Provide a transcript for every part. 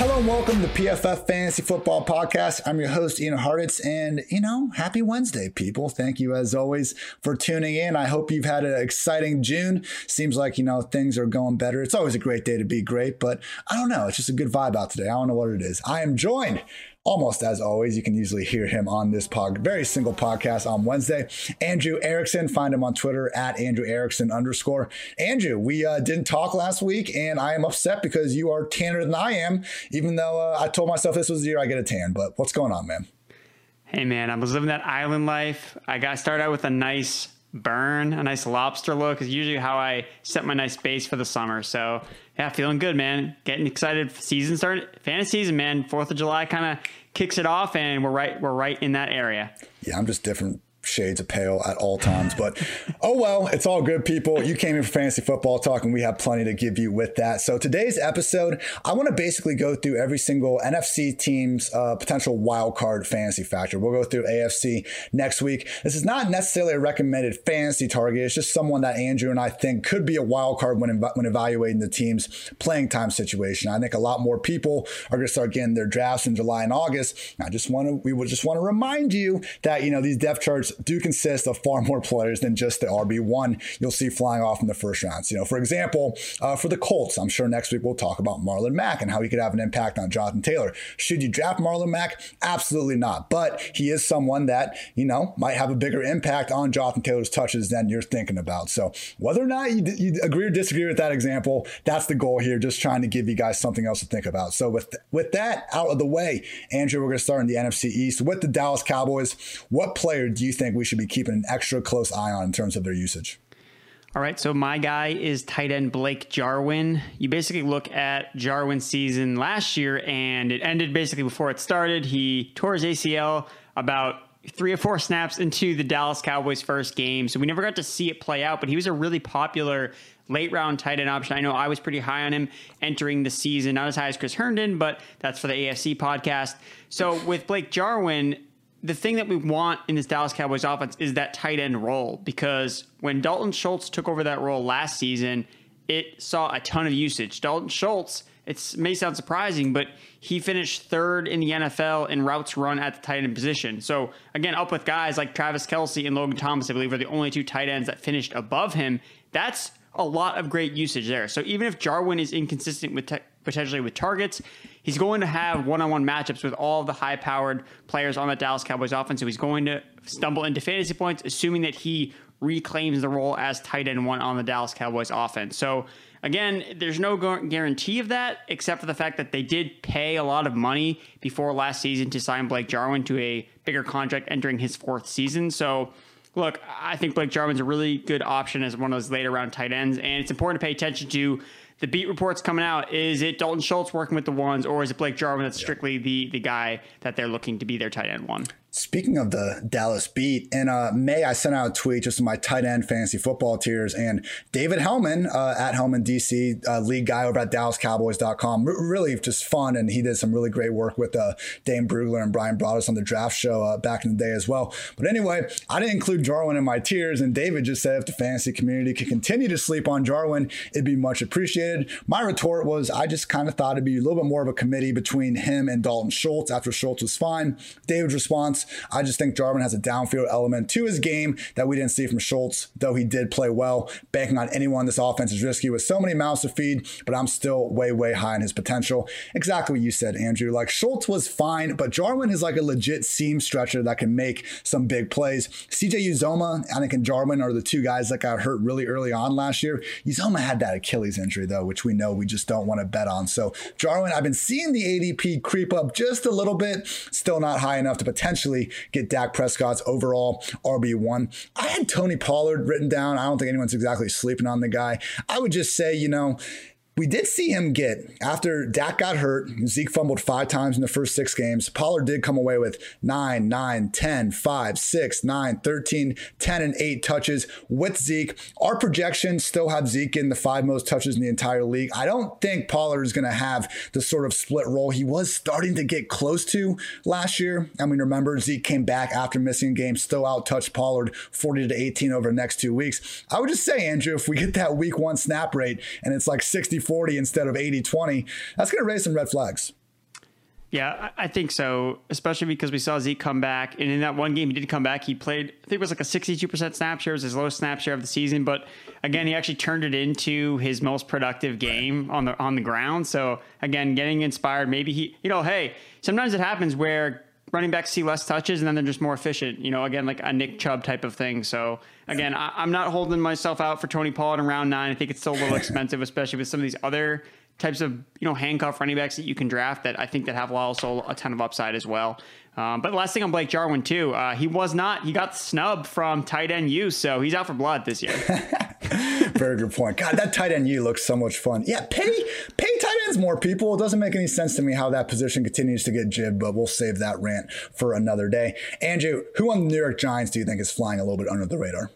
Hello and welcome to the PFF Fantasy Football Podcast. I'm your host, Ian Harditz, and, happy Wednesday, people. Thank you, as always, for tuning in. I hope you've had an exciting June. Seems like, things are going better. It's always a great day to be great, but I don't know. It's just a good vibe out today. I don't know what it is. I am joined, almost as always, you can usually hear him on this very single podcast on Wednesday, Andrew Erickson. Find him on Twitter at @AndrewErickson_. Andrew, we didn't talk last week, and I am upset because you are tanner than I am, even though I told myself this was the year I get a tan. But what's going on, man? Hey, man, I was living that island life. I got started out with a nice burn, a nice lobster look is usually how I set my nice base for the summer. So yeah, feeling good, man. Getting excited. Season started. Fantasy season, man. 4th of July kind of kicks it off, and we're right in that area. Yeah, I'm just different shades of pale at all times, but oh well, it's all good, people. You came in for fantasy football talk, and we have plenty to give you with that. So today's episode, I want to basically go through every single NFC team's potential wild card fantasy factor. We'll go through AFC next week. This is not necessarily a recommended fantasy target. It's just someone that Andrew and I think could be a wild card when evaluating the team's playing time situation. I think a lot more people are going to start getting their drafts in July and August. And we just want to remind you that these depth charts do consist of far more players than just the RB1 you'll see flying off in the first rounds. For example, for the Colts, I'm sure next week we'll talk about Marlon Mack and how he could have an impact on Jonathan Taylor. Should you draft Marlon Mack? Absolutely not. But he is someone that, might have a bigger impact on Jonathan Taylor's touches than you're thinking about. So whether or not you agree or disagree with that example, that's the goal here, just trying to give you guys something else to think about. So with that out of the way, Andrew, we're going to start in the NFC East with the Dallas Cowboys. What player do you think we should be keeping an extra close eye on in terms of their usage? All right, so my guy is tight end Blake Jarwin. You basically look at Jarwin's season last year, and it ended basically before it started. He tore his ACL about 3 or 4 snaps into the Dallas Cowboys' first game, so we never got to see it play out, but he was a really popular late-round tight end option. I know I was pretty high on him entering the season, not as high as Chris Herndon, but that's for the AFC podcast. So with Blake Jarwin, the thing that we want in this Dallas Cowboys offense is that tight end role, because when Dalton Schultz took over that role last season, it saw a ton of usage. Dalton Schultz, it may sound surprising, but he finished 3rd in the NFL in routes run at the tight end position. So again, up with guys like Travis Kelce and Logan Thomas, I believe, are the only 2 tight ends that finished above him. That's a lot of great usage there. So even if Jarwin is inconsistent with potentially with targets, he's going to have one-on-one matchups with all of the high-powered players on the Dallas Cowboys offense, so he's going to stumble into fantasy points, assuming that he reclaims the role as tight end 1 on the Dallas Cowboys offense. So again, there's no guarantee of that, except for the fact that they did pay a lot of money before last season to sign Blake Jarwin to a bigger contract entering his 4th season. So look, I think Blake Jarwin's a really good option as one of those later round tight ends, and it's important to pay attention to the beat reports coming out. Is it Dalton Schultz working with the ones, or is it Blake Jarwin that's strictly the guy that they're looking to be their tight end 1? Speaking of the Dallas beat, in May, I sent out a tweet just to my tight end fantasy football tiers, and David Hellman at Hellman DC, league guy over at DallasCowboys.com, really just fun, and he did some really great work with Dane Brugler and Brian Broaddus on the draft show back in the day as well. But anyway, I didn't include Jarwin in my tiers, and David just said if the fantasy community could continue to sleep on Jarwin, it'd be much appreciated. My retort was I just kind of thought it'd be a little bit more of a committee between him and Dalton Schultz after Schultz was fine. David's response: I just think Jarwin has a downfield element to his game that we didn't see from Schultz, though he did play well. Banking on anyone this offense is risky with so many mouths to feed, but I'm still way, way high in his potential. Exactly what you said, Andrew. Like, Schultz was fine, but Jarwin is like a legit seam stretcher that can make some big plays. CJ Uzoma, I think, and Jarwin are the 2 guys that got hurt really early on last year. Uzoma had that Achilles injury, though, which we know we just don't want to bet on. So Jarwin, I've been seeing the ADP creep up just a little bit, still not high enough to potentially get Dak Prescott's overall RB1. I had Tony Pollard written down. I don't think anyone's exactly sleeping on the guy. I would just say, we did see him get, after Dak got hurt, Zeke fumbled 5 times in the first 6 games. Pollard did come away with 9, 9, 10, 5, 6, 9, 13, 10, and 8 touches with Zeke. Our projections still have Zeke in the 5 most touches in the entire league. I don't think Pollard is going to have the sort of split role he was starting to get close to last year. I mean, remember, Zeke came back after missing games, still out-touched Pollard 40-18 over the next 2 weeks. I would just say, Andrew, if we get that week 1 snap rate and it's like 60-40 instead of 80-20, that's going to raise some red flags. Yeah, I think so, especially because we saw Zeke come back. And in that one game, he did come back. He played, I think it was like a 62% snap share. It was his lowest snap share of the season. But again, he actually turned it into his most productive game on the ground. So again, getting inspired. Maybe he, hey, sometimes it happens where running backs see less touches and then they're just more efficient, again, like a Nick Chubb type of thing. So again, I'm not holding myself out for Tony Pollard in round 9. I think it's still a little expensive, especially with some of these other types of, handcuff running backs that you can draft that I think that have also a ton of upside as well. But last thing on Blake Jarwin too, he got snubbed from tight end U, so he's out for blood this year. Very good point. God, that tight end U looks so much fun. Yeah, pay tight ends more, people. It doesn't make any sense to me how that position continues to get jibbed, but we'll save that rant for another day. Andrew, who on the New York Giants do you think is flying a little bit under the radar?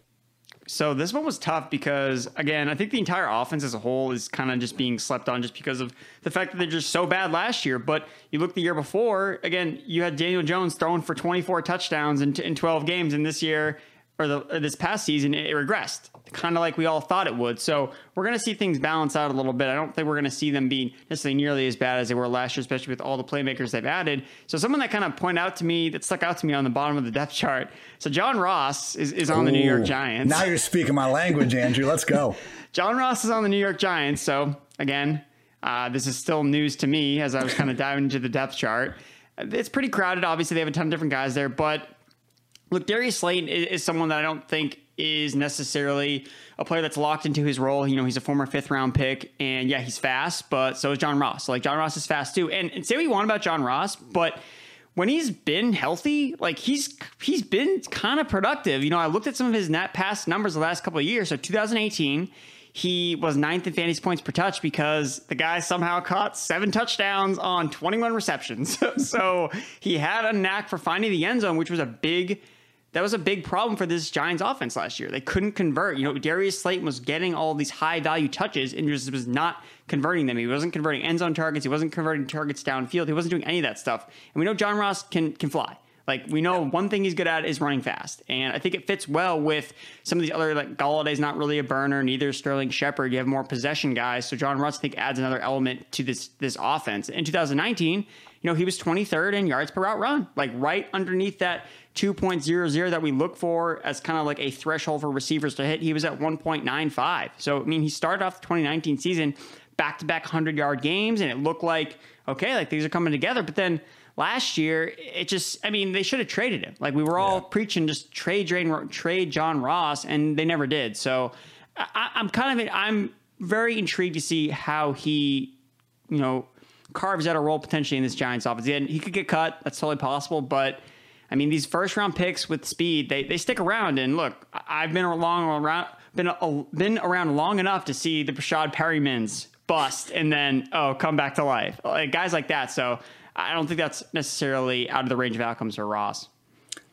So this one was tough because, again, I think the entire offense as a whole is kind of just being slept on just because of the fact that they're just so bad last year. But you look the year before, again, you had Daniel Jones throwing for 24 touchdowns in 12 games. And this year or this past season, it regressed kind of like we all thought it would. So we're going to see things balance out a little bit. I don't think we're going to see them being necessarily nearly as bad as they were last year, especially with all the playmakers they've added. So someone that kind of stuck out to me on the bottom of the depth chart. So John Ross is on the New York Giants. Now you're speaking my language, Andrew. Let's go. John Ross is on the New York Giants. So again, this is still news to me as I was kind of diving into the depth chart. It's pretty crowded. Obviously, they have a ton of different guys there, but look, Darius Slayton is someone that I don't think is necessarily a player that's locked into his role. He's a former 5th round pick, and yeah, he's fast, but so is John Ross. Like, John Ross is fast too. And say what you want about John Ross, but when he's been healthy, like he's been kind of productive. I looked at some of his net pass numbers the last couple of years. So 2018, he was 9th in fantasy points per touch because the guy somehow caught 7 touchdowns on 21 receptions. So he had a knack for finding the end zone, which was that was a big problem for this Giants offense last year. They couldn't convert. Darius Slayton was getting all these high-value touches and just was not converting them. He wasn't converting end zone targets. He wasn't converting targets downfield. He wasn't doing any of that stuff. And we know John Ross can fly. Like, we know one thing he's good at is running fast. And I think it fits well with some of these other, like, Galladay's not really a burner, neither is Sterling Shepard. You have more possession guys. So John Ross, I think, adds another element to this offense. In 2019, he was 23rd in yards per route run, like right underneath that 2.00 that we look for as kind of like a threshold for receivers to hit. He was at 1.95. So, he started off the 2019 season back-to-back 100-yard games, and it looked like, okay, like things are coming together. But then last year, it just, they should have traded him. Like, we were all preaching just trade John Ross, and they never did. So I'm very intrigued to see how he, carves out a role potentially in this Giants offense. And he could get cut. That's totally possible. But these first round picks with speed, they stick around. And look, I've been around long enough to see the Brashad Perrymans bust and then come back to life, like guys like that. So I don't think that's necessarily out of the range of outcomes for Ross.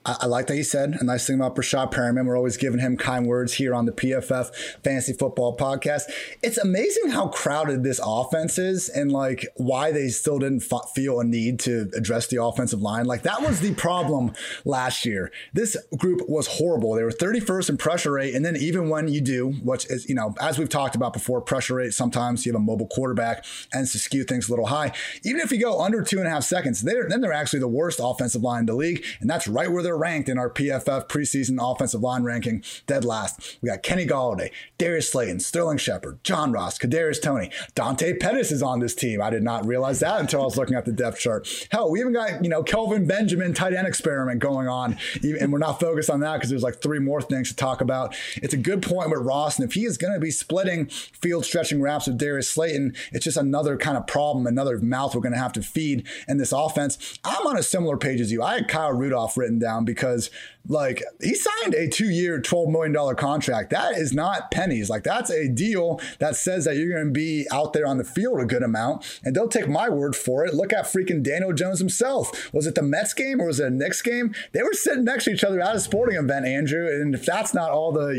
I like that he said a nice thing about Brashad Perriman. We're always giving him kind words here on the PFF Fantasy Football Podcast. It's amazing how crowded this offense is and like why they still didn't feel a need to address the offensive line. Like, that was the problem last year. This group was horrible. They were 31st in pressure rate. And then even when you do, which is, as we've talked about before, pressure rate, sometimes you have a mobile quarterback and to skew things a little high. Even if you go under 2.5 seconds, they're actually the worst offensive line in the league. And that's right where they're ranked in our PFF preseason offensive line ranking, dead last. We got Kenny Golladay, Darius Slayton, Sterling Shepard, John Ross, Kadarius Toney, Dante Pettis is on this team. I did not realize that until I was looking at the depth chart. Hell, we even got Kelvin Benjamin tight end experiment going on, and we're not focused on that because there's like 3 more things to talk about. It's a good point with Ross, and if he is going to be splitting field stretching wraps with Darius Slayton, it's just another kind of problem, another mouth we're going to have to feed in this offense. I'm on a similar page as you. I had Kyle Rudolph written down because like he signed a 2-year $12 million contract. That is not pennies. Like, that's a deal that says that you're going to be out there on the field a good amount, and don't take my word for it. Look at freaking Daniel Jones himself. Was it the Mets game or was it a Knicks game? They were sitting next to each other at a sporting event, Andrew. And if that's not all the,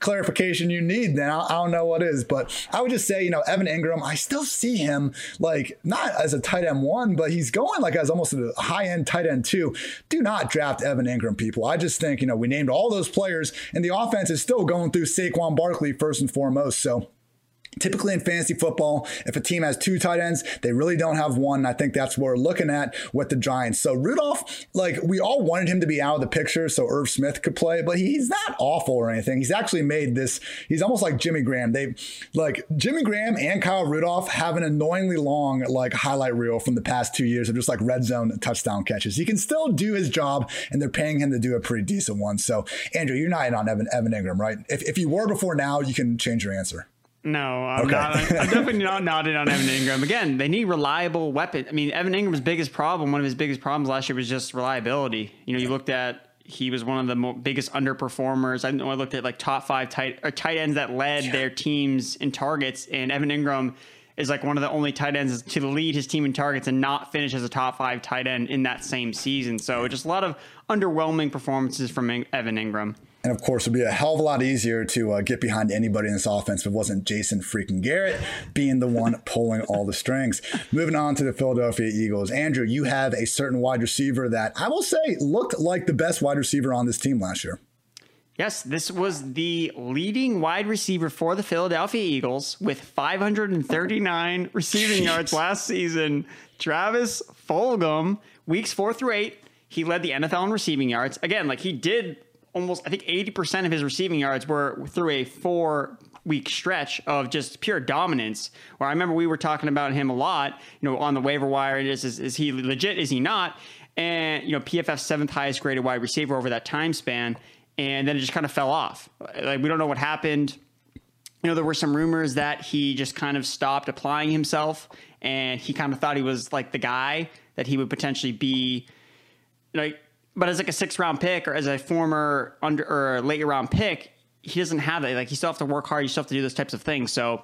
clarification you need, then I don't know what is, but I would just say, Evan Engram, I still see him like not as a tight end 1, but he's going like as almost a high end tight end 2. Do not draft Evan Engram, people. I just think, we named all those players, and the offense is still going through Saquon Barkley first and foremost. So Typically in fantasy football, if a team has two tight ends, they really don't have one. And I think that's what we're looking at with the Giants. So Rudolph, like, we all wanted him to be out of the picture so Irv Smith could play, but he's not awful or anything. He's actually made this. He's almost like Jimmy Graham. Jimmy Graham and Kyle Rudolph have an annoyingly long, highlight reel from the past 2 years of just red zone touchdown catches. He can still do his job, and they're paying him to do a pretty decent one. So Andrew, you're not in on Evan Engram, right? If you were before now, you can change your answer. No, I'm not. I'm definitely not in on Evan Engram. Again, they need reliable weapon. I mean, Evan Ingram's biggest problem, one of his biggest problems last year was just reliability. You looked at, he was one of the biggest underperformers. I looked at top five tight ends that led their teams in targets. And Evan Engram is one of the only tight ends to lead his team in targets and not finish as a top five tight end in that same season. So just a lot of underwhelming performances from Evan Engram. And of course, it would be a hell of a lot easier to get behind anybody in this offense if it wasn't Jason freaking Garrett being the one pulling all the strings. Moving on to the Philadelphia Eagles. Andrew, you have a certain wide receiver that I will say looked like the best wide receiver on this team last year. Yes, this was the leading wide receiver for the Philadelphia Eagles with 539 receiving yards last season. Travis Fulgham, weeks 4 through 8, he led the NFL in receiving yards. Again, he did almost, I think 80% of his receiving yards were through a 4-week stretch of just pure dominance, where I remember we were talking about him a lot, on the waiver wire. Is he legit? Is he not? And, PFF's 7th highest graded wide receiver over that time span. And then it just kind of fell off. We don't know what happened. There were some rumors that he just kind of stopped applying himself, and he kind of thought he was the guy that he would potentially be but as a 6th round pick or as a former late round pick, he doesn't have that. You still have to work hard. You still have to do those types of things. So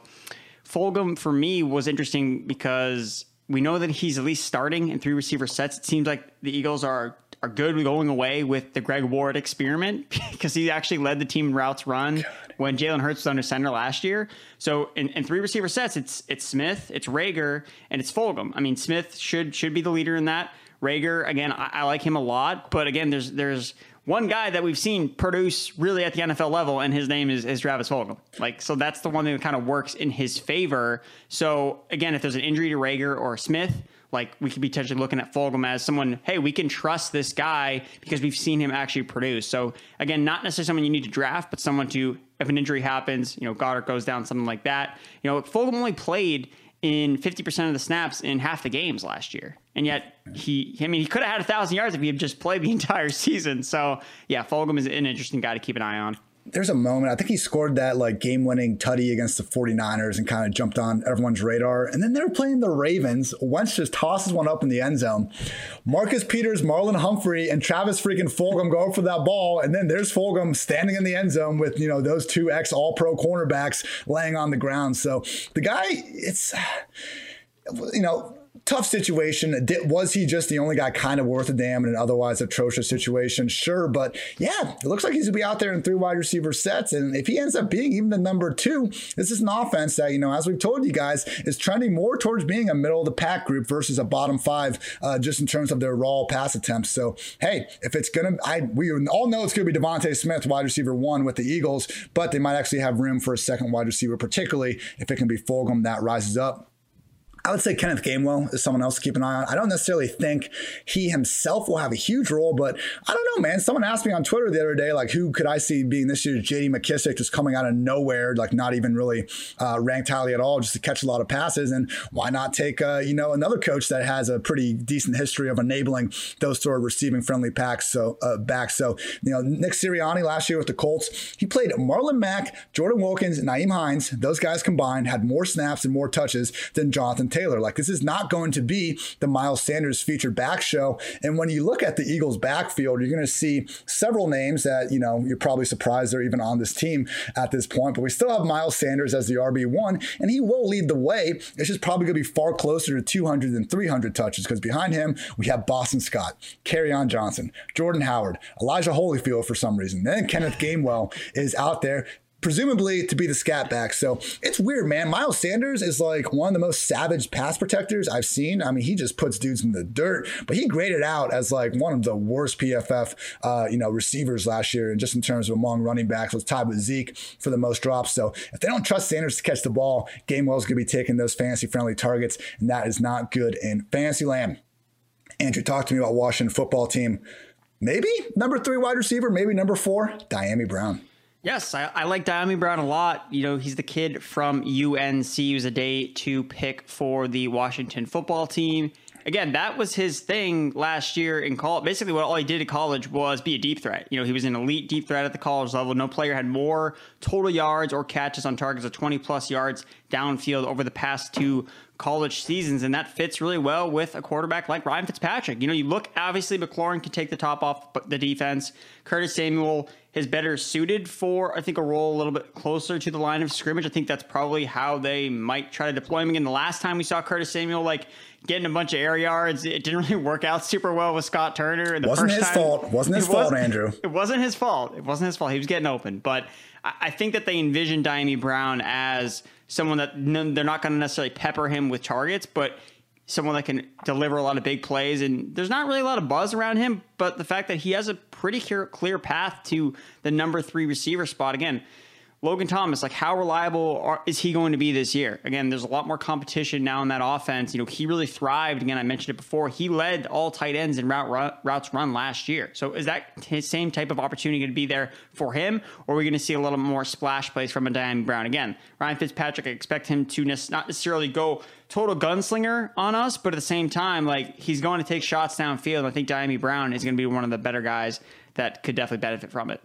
Fulgham for me was interesting because we know that he's at least starting in 3 receiver sets. It seems like the Eagles are good with going away with the Greg Ward experiment because he actually led the team in routes run when Jalen Hurts was under center last year. So in 3 receiver sets, it's Smith, it's Rager, and it's Fulgham. I mean, Smith should be the leader in that. Rager, again, I like him a lot, but again, there's one guy that we've seen produce really at the NFL level, and his name is Travis Fulgham. So that's the one that kind of works in his favor. So again, if there's an injury to Rager or Smith, we could be potentially looking at Fulgham as someone, hey, we can trust this guy because we've seen him actually produce. So again, not necessarily someone you need to draft, but someone to, if an injury happens, Goddard goes down, something like that. Fulgham only played in 50% of the snaps in half the games last year. And yet he could have had 1,000 yards if he had just played the entire season. So yeah, Fulgham is an interesting guy to keep an eye on. There's a moment, I think he scored that game-winning tutty against the 49ers and kind of jumped on everyone's radar. And then they were playing the Ravens. Wentz just tosses one up in the end zone. Marcus Peters, Marlon Humphrey, and Travis freaking Fulgham go up for that ball. And then there's Fulgham standing in the end zone with, those two ex-all-pro cornerbacks laying on the ground. So the guy, it's, tough situation. Was he just the only guy kind of worth a damn in an otherwise atrocious situation? Sure, but yeah, it looks like he's going to be out there in 3 wide receiver sets, and if he ends up being even the number 2, this is an offense that, as we've told you guys, is trending more towards being a middle-of-the-pack group versus a bottom 5, just in terms of their raw pass attempts. So, hey, if it's going to, we all know it's going to be DeVonta Smith, wide receiver 1 with the Eagles, but they might actually have room for a second wide receiver, particularly if it can be Fulgham that rises up. I would say Kenneth Gainwell is someone else to keep an eye on. I don't necessarily think he himself will have a huge role, but I don't know, man. Someone asked me on Twitter the other day, who could I see being this year's J.D. McKissick, just coming out of nowhere, not even really ranked highly at all, just to catch a lot of passes. And why not take, another coach that has a pretty decent history of enabling those sort of receiving-friendly packs. So back. So, Nick Sirianni last year with the Colts, he played Marlon Mack, Jordan Wilkins, and Nyheim Hines. Those guys combined had more snaps and more touches than Jonathan Taylor. This is not going to be the Miles Sanders featured back show. And when you look at the Eagles backfield, you're going to see several names that, you're probably surprised they're even on this team at this point, but we still have Miles Sanders as the RB1, and he will lead the way. It's just probably going to be far closer to 200 than 300 touches, because behind him, we have Boston Scott, Kerryon Johnson, Jordan Howard, Elijah Holyfield for some reason. Then Kenneth Gainwell is out there. presumably to be the scat back. So it's weird, man. Miles Sanders is like one of the most savage pass protectors I've seen. I mean, he just puts dudes in the dirt, but he graded out as like one of the worst PFF, receivers last year. And just in terms of among running backs, was tied with Zeke for the most drops. So if they don't trust Sanders to catch the ball, Gainwell's going to be taking those fantasy friendly targets. And that is not good in fantasy land. Andrew, talk to me about Washington football team. Maybe number 3 wide receiver, maybe number 4, Dyami Brown. Yes, I like Dyami Brown a lot. You know, he's the kid from UNC. He was a day 2 pick for the Washington football team. Again, that was his thing last year in college. Basically, what all he did at college was be a deep threat. You know, he was an elite deep threat at the college level. No player had more total yards or catches on targets of 20-plus yards downfield over the past 2 college seasons, and that fits really well with a quarterback like Ryan Fitzpatrick. You know, you look, obviously McLaurin could take the top off the defense. Curtis Samuel is better suited for, I think, a role a little bit closer to the line of scrimmage. I think that's probably how they might try to deploy him again. The last time we saw Curtis Samuel, like, getting a bunch of air yards, it didn't really work out super well with Scott Turner. It wasn't his fault. He was getting open, but I think that they envision Dyami Brown as someone that they're not going to necessarily pepper him with targets, but someone that can deliver a lot of big plays. And there's not really a lot of buzz around him, but the fact that he has a pretty clear path to the number 3 receiver spot. Again, Logan Thomas, like, how reliable is he going to be this year? Again, there's a lot more competition now in that offense. You know, he really thrived. Again, I mentioned it before. He led all tight ends in routes run last year. So is that same type of opportunity going to be there for him? Or are we going to see a little more splash plays from a Dyami Brown? Again, Ryan Fitzpatrick, I expect him to not necessarily go total gunslinger on us, but at the same time, like, he's going to take shots downfield. I think Dyami Brown is going to be one of the better guys that could definitely benefit from it.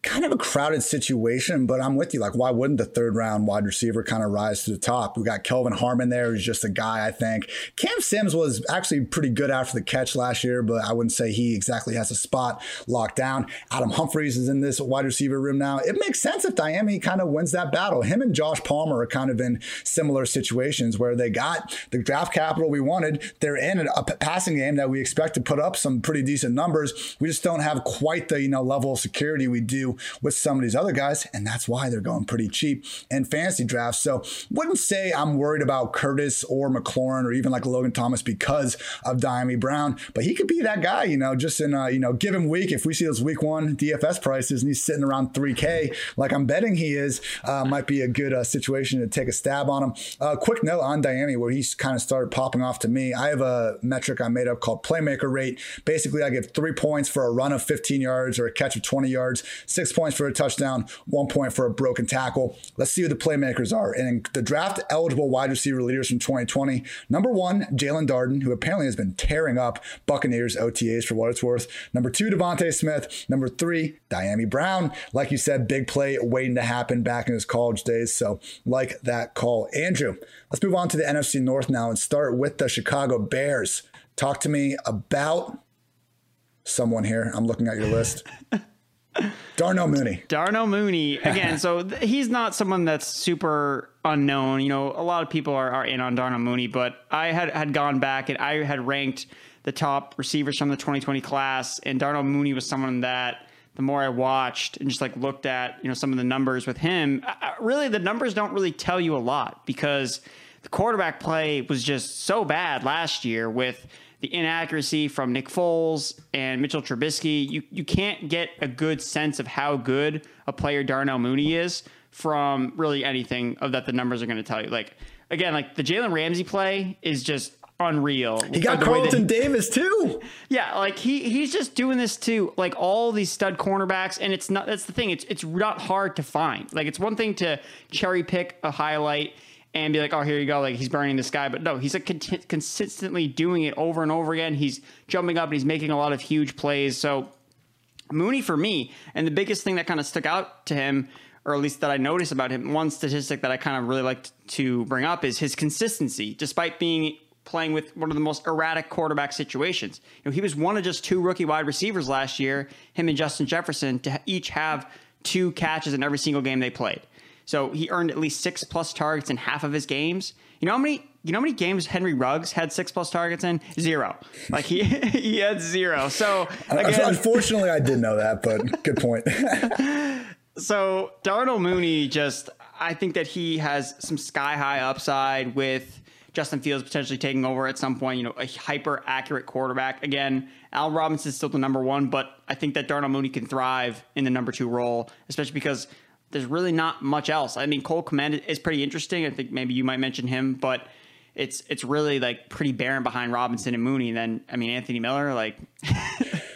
Kind of a crowded situation, but I'm with you. Like, why wouldn't the 3rd round wide receiver kind of rise to the top? We got Kelvin Harmon there, who's just a guy, I think. Cam Sims was actually pretty good after the catch last year, but I wouldn't say he exactly has a spot locked down. Adam Humphries is in this wide receiver room now. It makes sense if Dyami kind of wins that battle. Him and Josh Palmer are kind of in similar situations where they got the draft capital we wanted. They're in a passing game that we expect to put up some pretty decent numbers. We just don't have quite the, level of security we do with some of these other guys, and that's why they're going pretty cheap in fantasy drafts. So wouldn't say I'm worried about Curtis or McLaurin or even like Logan Thomas because of Dyami Brown, but he could be that guy, just in a, give him week. If we see those week 1 DFS prices and he's sitting around $3,000, like I'm betting he is, might be a good situation to take a stab on him. Quick note on Dyami, where he's kind of started popping off to me. I have a metric I made up called playmaker rate. Basically, I give 3 points for a run of 15 yards or a catch of 20 yards, 6 points for a touchdown, 1 point for a broken tackle. Let's see who the playmakers are. And in the draft eligible wide receiver leaders from 2020, number 1, Jalen Darden, who apparently has been tearing up Buccaneers OTAs for what it's worth. Number 2, DeVonta Smith. Number 3, Dyami Brown. Like you said, big play waiting to happen back in his college days. So like that call, Andrew. Let's move on to the NFC North now and start with the Chicago Bears. Talk to me about someone here. I'm looking at your list. Darnell Mooney again. So he's not someone that's super unknown. A lot of people are in on Darnell Mooney, but I had gone back and I had ranked the top receivers from the 2020 class, and Darnell Mooney was someone that the more I watched and just like looked at, some of the numbers with him, really the numbers don't really tell you a lot because the quarterback play was just so bad last year with the inaccuracy from Nick Foles and Mitchell Trubisky. You can't get a good sense of how good a player Darnell Mooney is from really anything of that the numbers are going to tell you. Like, again, like the Jalen Ramsey play is just unreal. He got Carlton Davis too. Yeah, like he's just doing this to like all these stud cornerbacks, and it's not. That's the thing. It's not hard to find. Like, it's one thing to cherry pick a highlight and be like, oh, here you go, like he's burning this guy. But no, he's like consistently doing it over and over again. He's jumping up and he's making a lot of huge plays. So Mooney for me, and the biggest thing that kind of stuck out to him, or at least that I noticed about him, one statistic that I kind of really like to bring up is his consistency, despite playing with one of the most erratic quarterback situations. He was one of just 2 rookie wide receivers last year, him and Justin Jefferson, to each have 2 catches in every single game they played. So he earned at least 6+ targets in half of his games. You know how many games Henry Ruggs had 6+ targets in? 0. Like he had 0. So again, unfortunately, I did know that, but good point. So Darnell Mooney, I think that he has some sky high upside with Justin Fields potentially taking over at some point, you know, a hyper accurate quarterback. Again, Allen Robinson is still the number one, but I think that Darnell Mooney can thrive in the number two role, especially because there's really not much else. I mean, Cole Kmet is pretty interesting. I think maybe you might mention him, but it's really like pretty barren behind Robinson and Mooney. And then, I mean, Anthony Miller, like,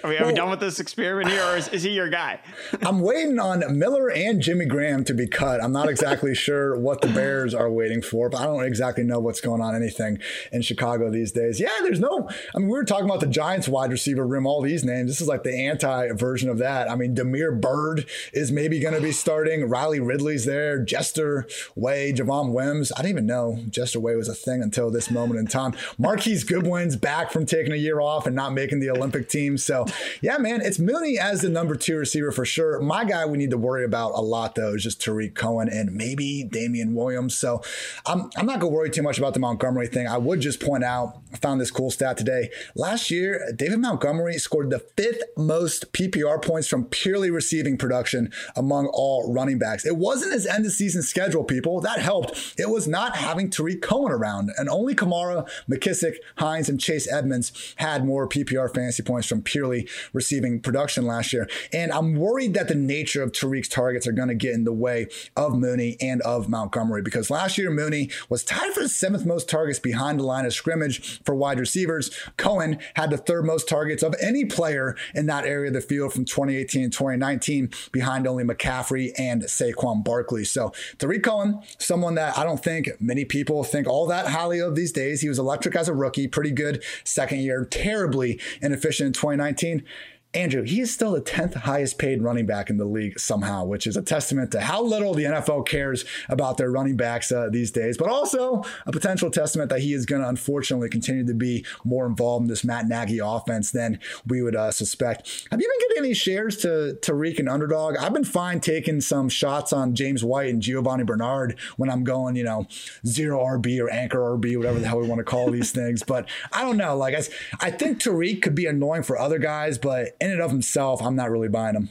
are we done with this experiment here, or is he your guy? I'm waiting on Miller and Jimmy Graham to be cut. I'm not exactly sure what the Bears are waiting for, but I don't exactly know what's going on anything in Chicago these days. Yeah, there's no, I mean, we were talking about the Giants wide receiver room, all these names. This is like the anti-version of that. I mean, Demir Byrd is maybe going to be starting. Riley Ridley's there. Jester Way, Javon Wims. I didn't even know Jester Way was a thing until this moment in time. Marquise Goodwin's back from taking a year off and not making the Olympic team. So yeah, man, it's Mooney as the number two receiver for sure. My guy we need to worry about a lot, though, is just Tariq Cohen and maybe Damian Williams. So I'm not going to worry too much about the Montgomery thing. I would just point out, I found this cool stat today. Last year, David Montgomery scored the fifth most PPR points from purely receiving production among all running backs. It wasn't his end of season schedule, people. That helped. It was not having Tariq Cohen around. And only Kamara, McKissick, Hines, and Chase Edmonds had more PPR fantasy points from purely receiving production last year. And I'm worried that the nature of Tariq's targets are going to get in the way of Mooney and of Montgomery, because last year Mooney was tied for the seventh most targets behind the line of scrimmage for wide receivers. Cohen had the third most targets of any player in that area of the field from 2018 and 2019 behind only McCaffrey and Saquon Barkley. So Tariq Cohen, someone that I don't think many people think all that highly of these days. He was electric as a rookie, pretty good second year, terribly inefficient in 2019. Andrew, he is still the 10th highest paid running back in the league somehow, which is a testament to how little the NFL cares about their running backs these days, but also a potential testament that he is going to unfortunately continue to be more involved in this Matt Nagy offense than we would suspect. Have you been getting any shares to Tariq and Underdog? I've been fine taking some shots on James White and Giovanni Bernard when I'm going, you know, zero RB or anchor RB, whatever the hell we want to call these things. But I don't know. Like, I think Tariq could be annoying for other guys, but in and of himself, I'm not really buying him.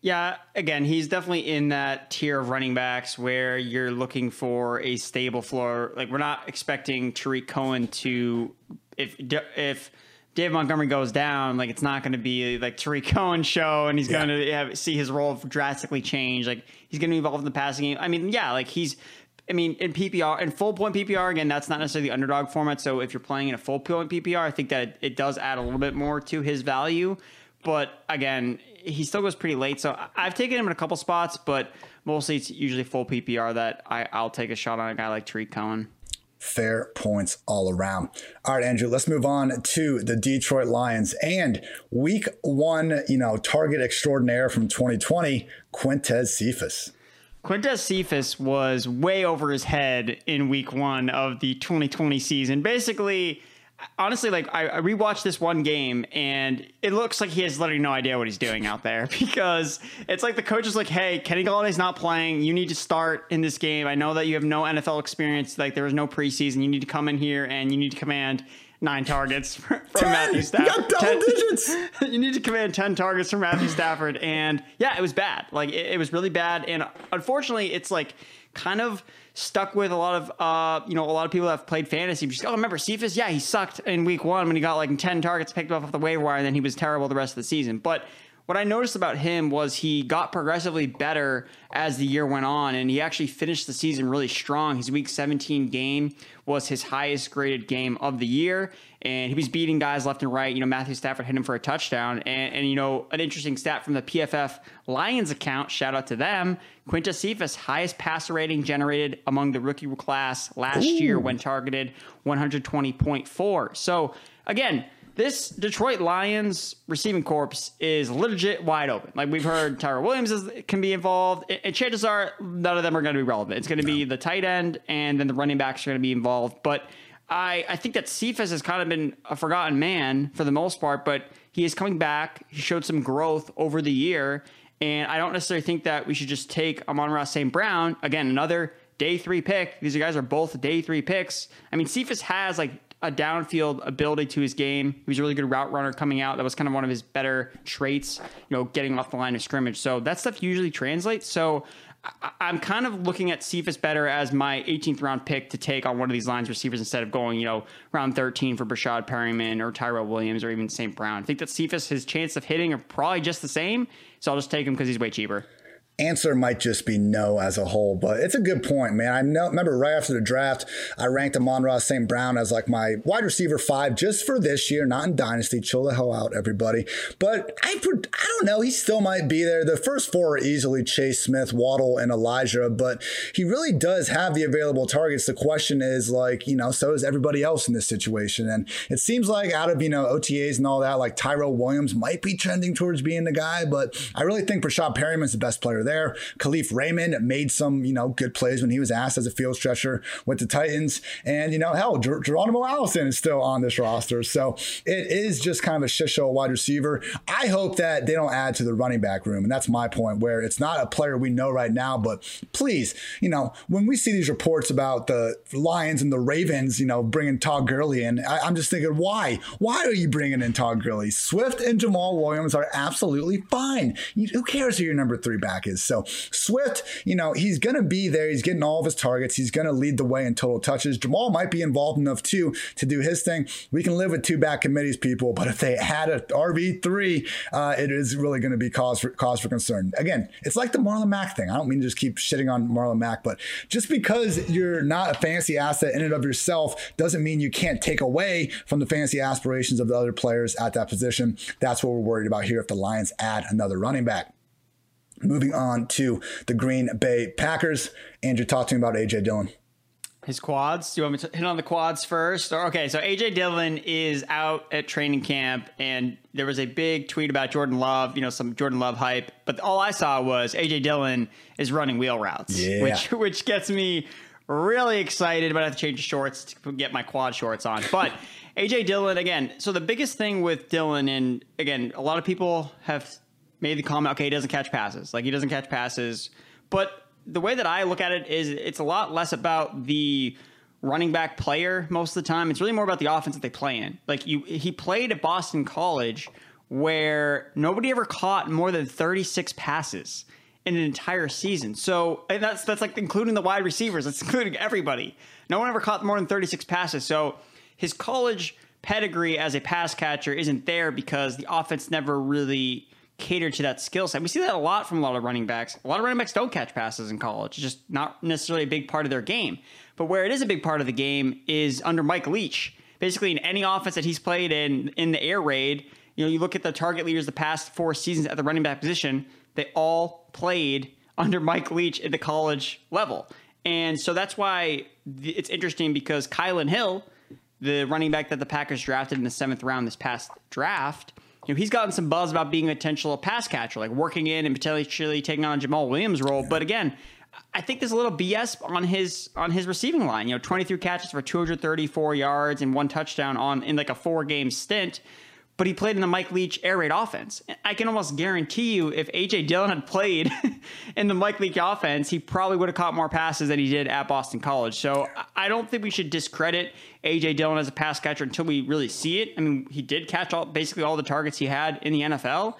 Yeah, again, he's definitely in that tier of running backs where you're looking for a stable floor. Like, we're not expecting Tariq Cohen to, if Dave Montgomery goes down, like, it's not going to be like Tariq Cohen's show, and he's going to see his role drastically change. Like, he's going to be involved in the passing game. I mean, yeah, like in PPR, in full point PPR, again, that's not necessarily the Underdog format. So if you're playing in a full point PPR, I think that it does add a little bit more to his value. But again, he still goes pretty late. So I've taken him in a couple spots, but mostly it's usually full PPR that I'll take a shot on a guy like Tariq Cohen. Fair points all around. All right, Andrew, let's move on to the Detroit Lions and week one, you know, target extraordinaire from 2020, Quintez Cephus. Quintez Cephus was way over his head in week one of the 2020 season. Basically, honestly, like I rewatched this one game and it looks like he has literally no idea what he's doing out there, because it's like the coach is like, hey, Kenny Galladay's not playing. You need to start in this game. I know that you have no NFL experience. Like, there was no preseason. You need to come in here and you need to command 9 targets from Matthew Stafford. You need to command 10 targets from Matthew Stafford. And yeah, it was bad. Like, it was really bad. And unfortunately, it's like kind of stuck with a lot of, a lot of people that have played fantasy. Just, remember Cephus? Yeah, he sucked in week one when he got like 10 targets picked off the waiver wire, and then he was terrible the rest of the season. But what I noticed about him was he got progressively better as the year went on, and he actually finished the season really strong. His week 17 game was his highest graded game of the year, and he was beating guys left and right. You know, Matthew Stafford hit him for a touchdown, and you know, an interesting stat from the PFF Lions account, shout out to them, Quintez Cephus, highest passer rating generated among the rookie class last year when targeted, 120.4. So again, this Detroit Lions receiving corps is legit wide open. Like, we've heard Tyrell Williams can be involved. And chances are none of them are going to be relevant. It's going to be the tight end, and then the running backs are going to be involved. But I think that Cephus has kind of been a forgotten man for the most part, but he is coming back. He showed some growth over the year. And I don't necessarily think that we should just take Amon-Ra St. Brown. Again, another day 3 pick. These guys are both day 3 picks. I mean, Cephus has like a downfield ability to his game. He was a really good route runner coming out. That was kind of one of his better traits, you know, getting off the line of scrimmage. So that stuff usually translates. So I'm kind of looking at Cephas Better as my 18th round pick to take on one of these lines receivers instead of going, you know, round 13 for Brashad Perryman or Tyrell Williams or even St. Brown. I think that Cephas, his chance of hitting are probably just the same. So I'll just take him because he's way cheaper. Answer might just be no as a whole, but it's a good point, man. I know, remember right after the draft, I ranked Amon Ra St. Brown as like my wide receiver 5 just for this year, not in Dynasty. Chill the hell out, everybody. But I don't know. He still might be there. The first 4 are easily Chase Smith, Waddle, and Elijah, but he really does have the available targets. The question is like, you know, so is everybody else in this situation. And it seems like out of, you know, OTAs and all that, like Tyrell Williams might be trending towards being the guy, but I really think Brashad Perryman's the best player there. Khalif Raymond made some, you know, good plays when he was asked as a field stretcher with the Titans. And, you know, hell, Geronimo Allison is still on this roster. So it is just kind of a shit show wide receiver. I hope that they don't add to the running back room. And that's my point, where it's not a player we know right now, but please, you know, when we see these reports about the Lions and the Ravens, you know, bringing Todd Gurley in, I'm just thinking, why are you bringing in Todd Gurley? Swift and Jamal Williams are absolutely fine. Who cares who your number 3 back is? So Swift, you know, he's going to be there. He's getting all of his targets. He's going to lead the way in total touches. Jamal might be involved enough too to do his thing. We can live with 2 back committees, people, but if they had a RB3, it is really going to be cause for concern. Again, it's like the Marlon Mack thing. I don't mean to just keep shitting on Marlon Mack, but just because you're not a fantasy asset in and of yourself doesn't mean you can't take away from the fantasy aspirations of the other players at that position. That's what we're worried about here if the Lions add another running back. Moving on to the Green Bay Packers. Andrew, talk to me about A.J. Dillon. His quads. Do you want me to hit on the quads first? Okay, so A.J. Dillon is out at training camp, and there was a big tweet about Jordan Love, you know, some Jordan Love hype. But all I saw was A.J. Dillon is running wheel routes, yeah, which gets me really excited. But I have to change the shorts to get my quad shorts on. But A.J. Dillon, again, so the biggest thing with Dillon, and again, a lot of people have made the comment, okay, he doesn't catch passes. Like, he doesn't catch passes. But the way that I look at it is it's a lot less about the running back player most of the time. It's really more about the offense that they play in. Like, he played at Boston College where nobody ever caught more than 36 passes in an entire season. So, and that's like including the wide receivers. That's including everybody. No one ever caught more than 36 passes. So his college pedigree as a pass catcher isn't there because the offense never really catered to that skill set. We see that a lot from a lot of running backs. A lot of running backs don't catch passes in college. It's just not necessarily a big part of their game. But where it is a big part of the game is under Mike Leach. Basically, in any offense that he's played in the air raid, you know, you look at the target leaders the past 4 seasons at the running back position, they all played under Mike Leach at the college level. And so that's why it's interesting, because Kylan Hill, the running back that the Packers drafted in the 7th round this past draft, you know, he's gotten some buzz about being a potential pass catcher, like working in and potentially taking on Jamal Williams' role. But again, I think there's a little BS on his receiving line. You know, 23 catches for 234 yards and 1 touchdown in like a 4-game stint. But he played in the Mike Leach air raid offense. I can almost guarantee you, if A.J. Dillon had played in the Mike Leach offense, he probably would have caught more passes than he did at Boston College. So I don't think we should discredit A.J. Dillon as a pass catcher until we really see it. I mean, he did catch basically all the targets he had in the NFL.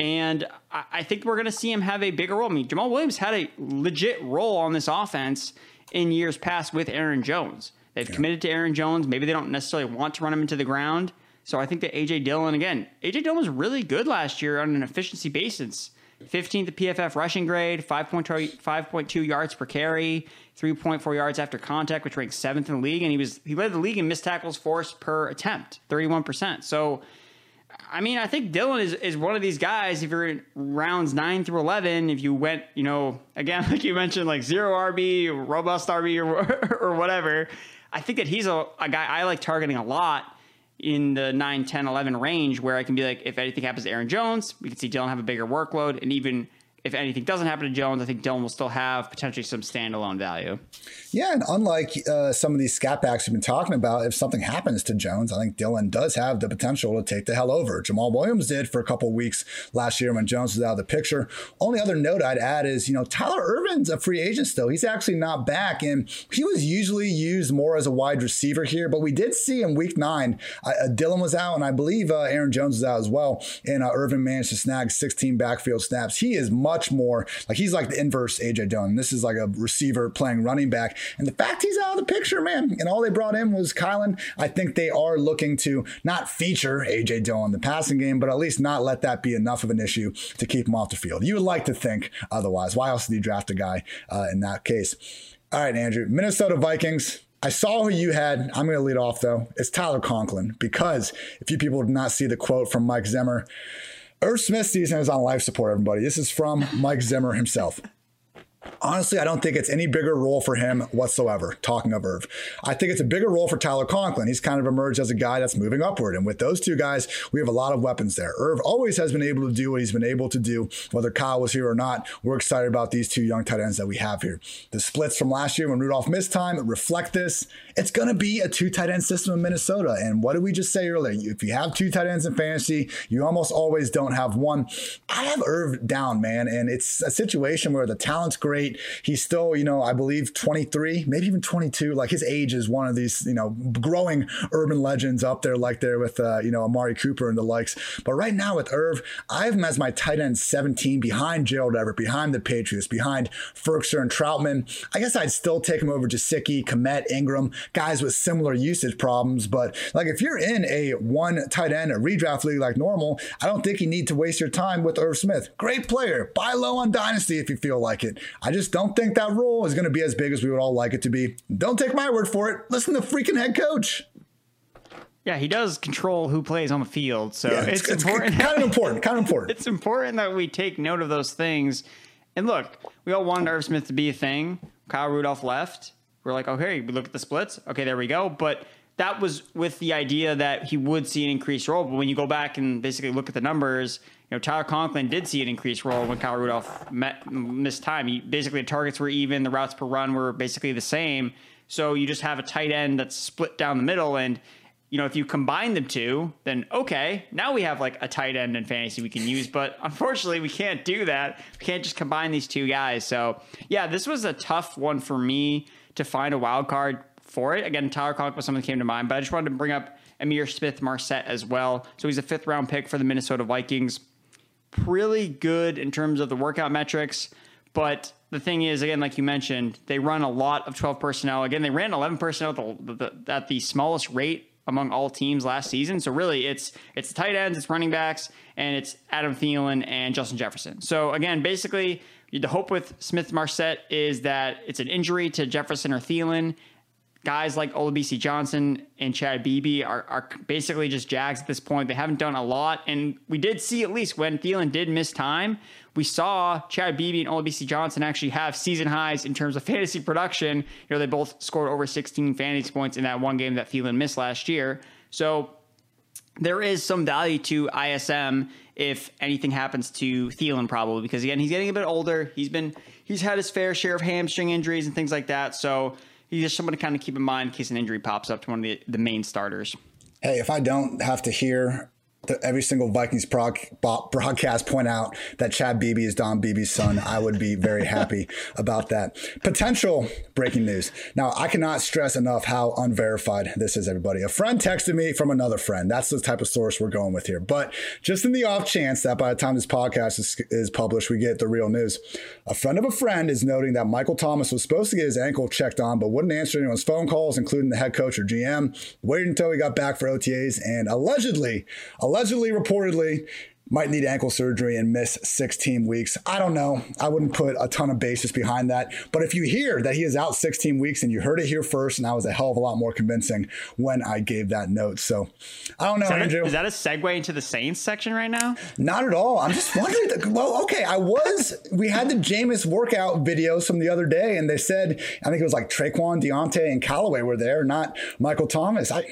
And I think we're going to see him have a bigger role. I mean, Jamal Williams had a legit role on this offense in years past with Aaron Jones. They've committed to Aaron Jones. Maybe they don't necessarily want to run him into the ground. So I think that A.J. Dillon was really good last year on an efficiency basis. 15th PFF rushing grade, 5.2 yards per carry, 3.4 yards after contact, which ranks 7th in the league. And he led the league in missed tackles forced per attempt, 31%. So, I mean, I think Dillon is one of these guys. If you're in rounds 9 through 11, if you went, you know, again, like you mentioned, like zero RB, robust RB or whatever, I think that he's a guy I like targeting a lot in the 9, 10, 11 range, where I can be like, if anything happens to Aaron Jones, we can see Dillon have a bigger workload and even if anything doesn't happen to Jones, I think Dillon will still have potentially some standalone value. Yeah, and unlike some of these scat backs we've been talking about, if something happens to Jones, I think Dillon does have the potential to take the hell over. Jamal Williams did for a couple of weeks last year when Jones was out of the picture. Only other note I'd add is, you know, Tyler Irvin's a free agent still. He's actually not back, and he was usually used more as a wide receiver here, but we did see in week 9, Dillon was out, and I believe Aaron Jones was out as well, and Irvin managed to snag 16 backfield snaps. He is much more like, he's like the inverse AJ Dillon. This is like a receiver playing running back, and the fact he's out of the picture, man, and all they brought in was Kylan. I think they are looking to not feature AJ Dillon in the passing game, but at least not let that be enough of an issue to keep him off the field. You would like to think otherwise. Why else did you draft a guy in that case? All right, Andrew, Minnesota Vikings. I saw who you had. I'm going to lead off, though. It's Tyler Conklin, because a few people did not see the quote from Mike Zimmer. Irv Smith's season is on life support, everybody. This is from Mike Zimmer himself. Honestly, I don't think it's any bigger role for him whatsoever, talking of Irv. I think it's a bigger role for Tyler Conklin. He's kind of emerged as a guy that's moving upward. And with those two guys, we have a lot of weapons there. Irv always has been able to do what he's been able to do, whether Kyle was here or not. We're excited about these two young tight ends that we have here. The splits from last year when Rudolph missed time reflect this. It's going to be a two tight end system in Minnesota. And what did we just say earlier? If you have two tight ends in fantasy, you almost always don't have one. I have Irv down, man. And it's a situation where the talent's great. He's still, you know, I believe 23, maybe even 22. Like, his age is one of these, you know, growing urban legends up there, like there with, you know, Amari Cooper and the likes. But right now with Irv, I have him as my tight end 17 behind Gerald Everett, behind the Patriots, behind Ferkser and Troutman. I guess I'd still take him over Gesicki, Kmet, Ingram, guys with similar usage problems. But like, if you're in a one tight end, a redraft league like normal, I don't think you need to waste your time with Irv Smith. Great player. Buy low on Dynasty if you feel like it. I just don't think that role is going to be as big as we would all like it to be. Don't take my word for it. Listen to the freaking head coach. Yeah, he does control who plays on the field. So yeah, it's important. Kind of important. It's important that we take note of those things. And look, we all wanted Irv Smith to be a thing. Kyle Rudolph left. We're like, okay, we look at the splits. Okay, there we go. But that was with the idea that he would see an increased role. But when you go back and basically look at the numbers, you know, Tyler Conklin did see an increased role when Kyle Rudolph missed time. He basically, the targets were even, the routes per run were basically the same. So you just have a tight end that's split down the middle. And, you know, if you combine them two, then okay, now we have like a tight end in fantasy we can use. But unfortunately, we can't do that. We can't just combine these two guys. So yeah, this was a tough one for me to find a wild card for it. Again, Tyler Conklin was something that came to mind, but I just wanted to bring up Amir Smith-Marset as well. So he's a 5th round pick for the Minnesota Vikings. Really good in terms of the workout metrics. But the thing is, again, like you mentioned, they run a lot of 12 personnel. Again, they ran 11 personnel at the smallest rate among all teams last season. So really, it's the tight ends, it's running backs, and it's Adam Thielen and Justin Jefferson. So again, basically, the hope with Smith-Marset is that it's an injury to Jefferson or Thielen. Guys like Olabisi Johnson and Chad Beebe are basically just Jags at this point. They haven't done a lot. And we did see, at least when Thielen did miss time, we saw Chad Beebe and Olabisi Johnson actually have season highs in terms of fantasy production. You know, they both scored over 16 fantasy points in that one game that Thielen missed last year. So there is some value to ISM if anything happens to Thielen, probably, because again, he's getting a bit older. He's had his fair share of hamstring injuries and things like that. So he's just someone to kind of keep in mind in case an injury pops up to one of the main starters. Hey, if I don't have to hear every single Vikings broadcast point out that Chad Beebe is Don Beebe's son, I would be very happy about that. Potential breaking news. Now, I cannot stress enough how unverified this is, everybody. A friend texted me from another friend. That's the type of source we're going with here. But just in the off chance that by the time this podcast is published, we get the real news. A friend of a friend is noting that Michael Thomas was supposed to get his ankle checked on, but wouldn't answer anyone's phone calls, including the head coach or GM, waited until he got back for OTAs, and reportedly, might need ankle surgery and miss 16 weeks. I don't know. I wouldn't put a ton of basis behind that. But if you hear that he is out 16 weeks and you heard it here first, and I was a hell of a lot more convincing when I gave that note. So I don't know, Andrew. Is that a segue into the Saints section right now? Not at all. I'm just wondering. Well, okay. We had the Jameis workout videos from the other day, and they said, I think it was like Traquan, Deontay, and Callaway were there, not Michael Thomas. I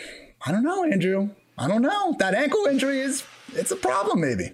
don't know, Andrew. That ankle injury, it's a problem maybe.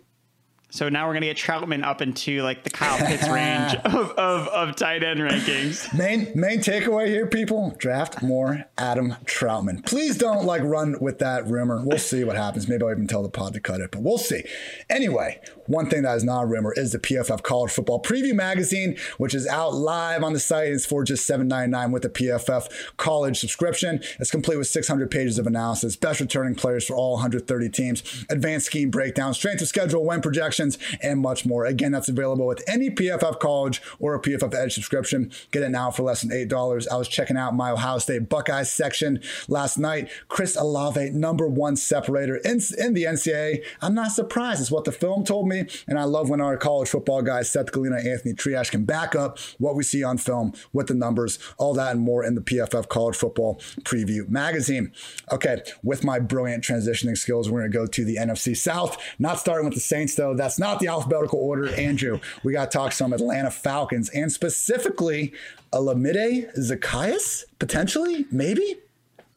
So now we're going to get Troutman up into like the Kyle Pitts range of tight end rankings. Main takeaway here, people, draft more Adam Troutman. Please don't like run with that rumor. We'll see what happens. Maybe I'll even tell the pod to cut it, but we'll see. Anyway, one thing that is not a rumor is the PFF College Football Preview Magazine, which is out live on the site. It's for just $7.99 with a PFF College subscription. It's complete with 600 pages of analysis, best returning players for all 130 teams, advanced scheme breakdowns, strength of schedule, win projections, and much more. Again, that's available with any PFF College or a PFF Edge subscription. Get it now for less than $8. I was checking out my Ohio State Buckeyes section last night. Chris Olave, #1 separator in the NCAA. I'm not surprised. It's what the film told me, and I love when our college football guys, Seth Galina and Anthony Triash, can back up what we see on film with the numbers, all that and more in the PFF College Football Preview Magazine. Okay, with my brilliant transitioning skills, we're going to go to the NFC South. Not starting with the Saints, though. That's not the alphabetical order, Andrew. We got to talk some Atlanta Falcons and specifically Olamide Zaccheaus, potentially, maybe?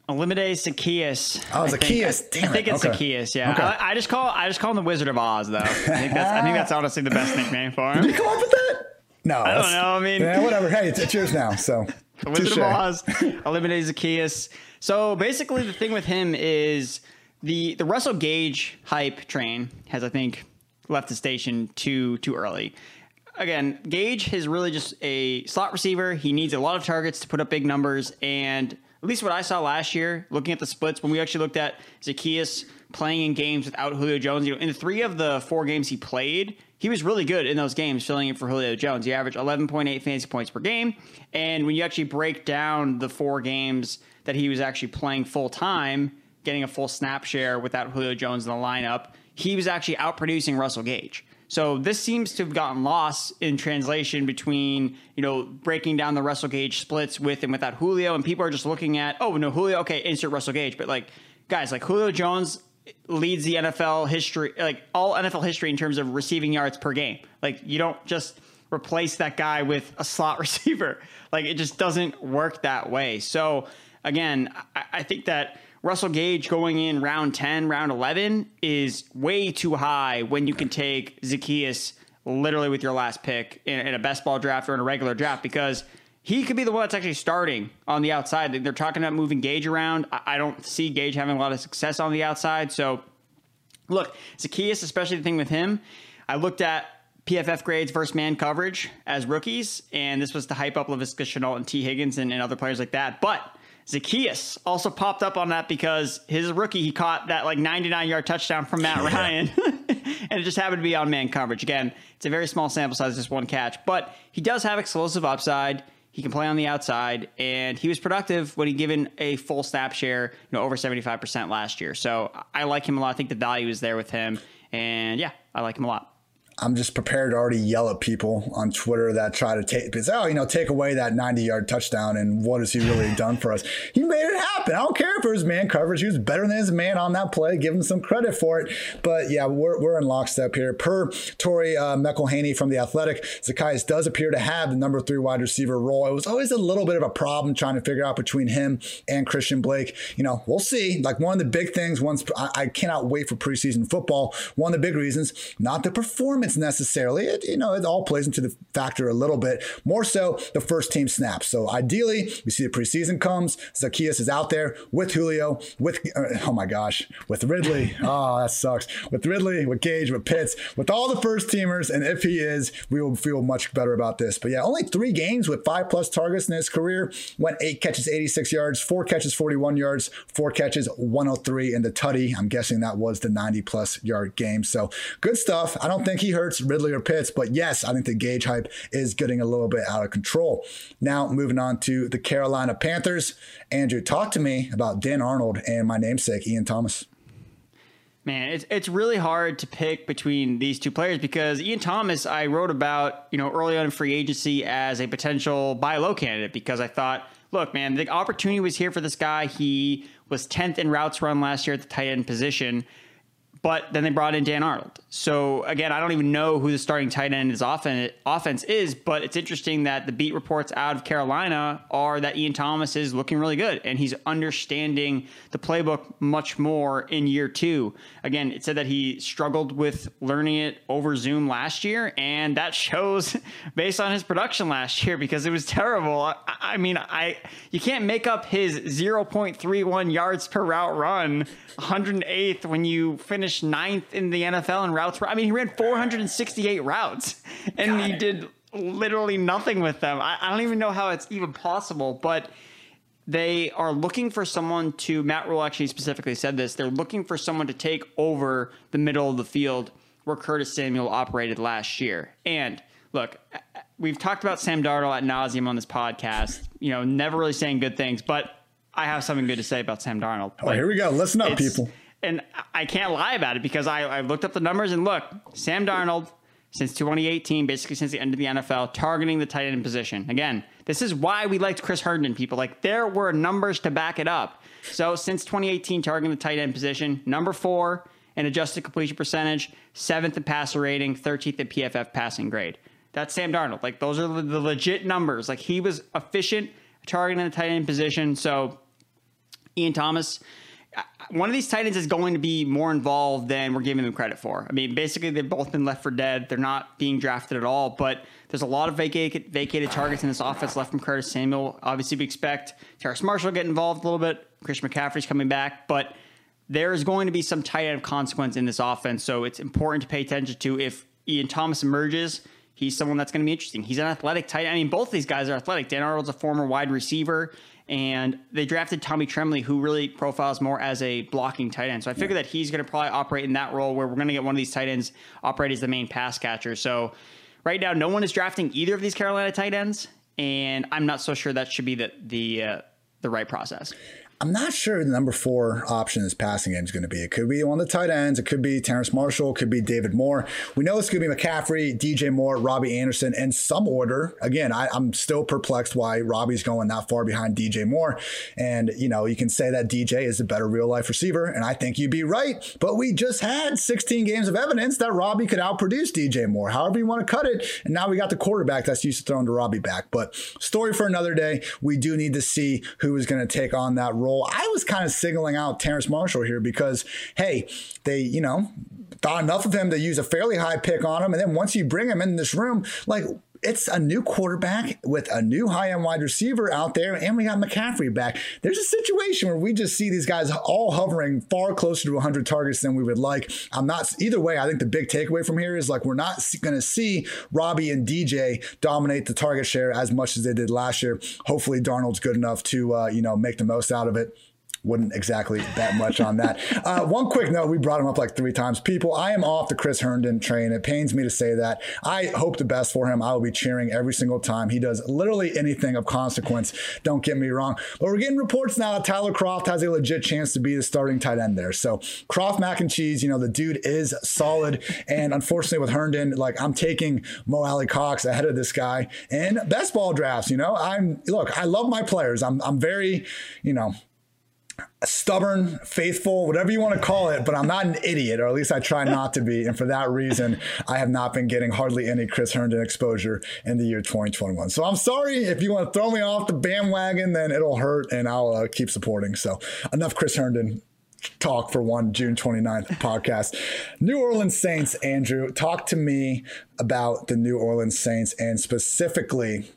Olamide Zaccheaus. Oh, Zaccheaus. Damn it. I think it's Zaccheaus, yeah. Okay. I just call him the Wizard of Oz, though. I think that's honestly the best nickname for him. Did you come up with that? No. I don't know. I mean, yeah, whatever. Hey, it's yours now, so. The Wizard of Oz, Olamide Zaccheaus. So basically the thing with him is the Russell Gage hype train has, I think, left the station too early. Again, Gage is really just a slot receiver. He needs a lot of targets to put up big numbers. And at least what I saw last year, looking at the splits, when we actually looked at Zaccheaus playing in games without Julio Jones, you know, in the 3 of the 4 games he played, he was really good in those games filling in for Julio Jones. He averaged 11.8 fantasy points per game. And when you actually break down the 4 games that he was actually playing full time, getting a full snap share without Julio Jones in the lineup, he was actually outproducing Russell Gage. So this seems to have gotten lost in translation between, you know, breaking down the Russell Gage splits with and without Julio. And people are just looking at, oh, no, Julio, okay, insert Russell Gage. But, like, guys, like Julio Jones leads the NFL history, like all NFL history in terms of receiving yards per game. Like, you don't just replace that guy with a slot receiver. Like, it just doesn't work that way. So, again, I think that Russell Gage going in round 10, round 11 is way too high when you can take Zaccheaus literally with your last pick in a best ball draft or in a regular draft, because he could be the one that's actually starting on the outside. They're talking about moving Gage around. I don't see Gage having a lot of success on the outside. So look, Zaccheaus, especially the thing with him, I looked at PFF grades versus man coverage as rookies, and this was to hype up Laviska Shenault and T. Higgins and other players like that. But Zaccheaus also popped up on that because his rookie, he caught that like 99-yard touchdown from Matt Ryan, and it just happened to be on man coverage. Again, it's a very small sample size, just one catch, but he does have explosive upside. He can play on the outside, and he was productive when he given a full snap share, you know, over 75% last year. So I like him a lot. I think the value is there with him, and yeah, I like him a lot. I'm just prepared to already yell at people on Twitter that try to take away that 90-yard touchdown, and what has he really done for us? He made it happen. I don't care if it was man coverage. He was better than his man on that play. Give him some credit for it. But, yeah, we're in lockstep here. Per Torrey McElhaney from The Athletic, Zaccheaus does appear to have the #3 wide receiver role. It was always a little bit of a problem trying to figure out between him and Christian Blake. You know, we'll see. Like, one of the big things, I cannot wait for preseason football. One of the big reasons, not the performance necessarily, it all plays into the factor a little bit, more so the first team snaps. So ideally, we see the preseason comes, Zaccheaus is out there with Julio, with Ridley, that sucks, with Ridley, with Gage, with Pitts, with all the first teamers, and if he is, we will feel much better about this. But yeah, only 3 games with 5+ targets in his career, went 8 catches, 86 yards, 4 catches, 41 yards, 4 catches, 103 in the tutty. I'm guessing that was the 90+ yard game. So good stuff. I don't think he hurts Ridley or Pitts, but yes, I think the Gage hype is getting a little bit out of control. Now, moving on to the Carolina Panthers. Andrew, talk to me about Dan Arnold and my namesake, Ian Thomas. Man, it's really hard to pick between these two players because Ian Thomas, I wrote about, you know, early on in free agency as a potential buy low candidate because I thought, look, man, the opportunity was here for this guy. He was 10th in routes run last year at the tight end position. But then they brought in Dan Arnold. So again, I don't even know who the starting tight end in his offense is, but it's interesting that the beat reports out of Carolina are that Ian Thomas is looking really good and he's understanding the playbook much more in year two. Again, it said that he struggled with learning it over Zoom last year, and that shows based on his production last year because it was terrible. I mean, you can't make up his 0.31 yards per route run, 108th when you finish 9th in the NFL in routes. I mean, he ran 468 routes and he did literally nothing with them. I don't even know how it's even possible, but they are looking for someone to, Matt Rhule actually specifically said this, they're looking for someone to take over the middle of the field where Curtis Samuel operated last year. And look, we've talked about Sam Darnold ad nauseum on this podcast, you know, never really saying good things, but I have something good to say about Sam Darnold. Oh, here we go. Listen up, people. And I can't lie about it because I looked up the numbers, and look, Sam Darnold, since 2018, basically since the end of the NFL, targeting the tight end position. Again, this is why we liked Chris Herndon, people. Like, there were numbers to back it up. So since 2018, targeting the tight end position, number 4 in adjusted completion percentage, 7th in passer rating, 13th in PFF passing grade. That's Sam Darnold. Like, those are the legit numbers. Like, he was efficient targeting the tight end position. So Ian Thomas, one of these tight ends is going to be more involved than we're giving them credit for. I mean, basically, they've both been left for dead. They're not being drafted at all, but there's a lot of vacated targets in this offense left from Curtis Samuel. Obviously, we expect Terrace Marshall to get involved a little bit. Christian McCaffrey's coming back, but there is going to be some tight end of consequence in this offense, so it's important to pay attention to if Ian Thomas emerges. He's someone that's going to be interesting. He's an athletic tight end. I mean, both of these guys are athletic. Dan Arnold's a former wide receiver, and they drafted Tommy Tremblay, who really profiles more as a blocking tight end. So I figure that he's going to probably operate in that role where we're going to get one of these tight ends operate as the main pass catcher. So right now, no one is drafting either of these Carolina tight ends, and I'm not so sure that should be the right process. I'm not sure the number 4 option this passing game is going to be. It could be one of the tight ends. It could be Terrace Marshall. It could be David Moore. We know it's going to be McCaffrey, DJ Moore, Robbie Anderson, in some order. Again, I'm still perplexed why Robbie's going that far behind DJ Moore. And, you know, you can say that DJ is a better real-life receiver, and I think you'd be right. But we just had 16 games of evidence that Robbie could outproduce DJ Moore, however you want to cut it. And now we got the quarterback that's used to throwing to Robbie back. But story for another day. We do need to see who is going to take on that role. I was kind of singling out Terrace Marshall here because, hey, they, you know, thought enough of him to use a fairly high pick on him. And then once you bring him in this room, like, it's a new quarterback with a new high-end wide receiver out there, and we got McCaffrey back. There's a situation where we just see these guys all hovering far closer to 100 targets than we would like. Either way, I think the big takeaway from here is, like, we're not going to see Robbie and DJ dominate the target share as much as they did last year. Hopefully, Darnold's good enough to, you know, make the most out of it. Wouldn't exactly bet much on that. One quick note, we brought him up like 3 times. People, I am off the Chris Herndon train. It pains me to say that. I hope the best for him. I will be cheering every single time he does literally anything of consequence. Don't get me wrong. But we're getting reports now that Tyler Kroft has a legit chance to be the starting tight end there. So Kroft mac and cheese, you know, the dude is solid. And unfortunately with Herndon, like, I'm taking Mo Alley Cox ahead of this guy in best ball drafts. You know, I love my players. I'm very, you know, stubborn, faithful, whatever you want to call it, but I'm not an idiot, or at least I try not to be. And for that reason, I have not been getting hardly any Chris Herndon exposure in the year 2021. So I'm sorry if you want to throw me off the bandwagon, then it'll hurt and I'll keep supporting. So enough Chris Herndon talk for one June 29th podcast. New Orleans Saints, Andrew, talk to me about the New Orleans Saints and specifically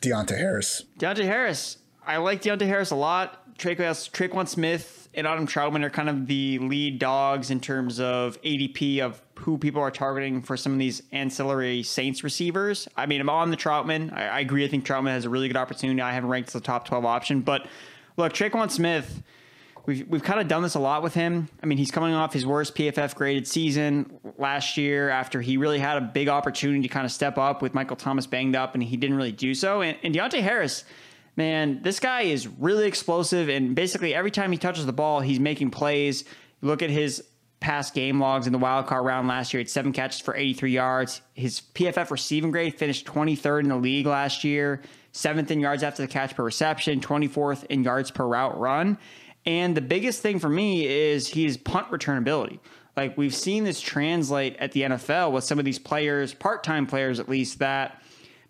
Deonta Harris. Deonta Harris. I like Deonta Harris a lot. Traquan Smith and Autumn Troutman are kind of the lead dogs in terms of ADP of who people are targeting for some of these ancillary Saints receivers. I mean, I'm on the Troutman. I agree. I think Troutman has a really good opportunity. I haven't ranked as a top 12 option, but look, Traquan Smith, we've kind of done this a lot with him. I mean, he's coming off his worst PFF graded season last year after he really had a big opportunity to kind of step up with Michael Thomas banged up, and he didn't really do so. And Deonta Harris, man, this guy is really explosive, and basically every time he touches the ball, he's making plays. Look at his past game logs in the wildcard round last year. He had 7 catches for 83 yards. His PFF receiving grade finished 23rd in the league last year, 7th in yards after the catch per reception, 24th in yards per route run. And the biggest thing for me is his punt returnability. Like, we've seen this translate at the NFL with some of these players, part-time players at least, that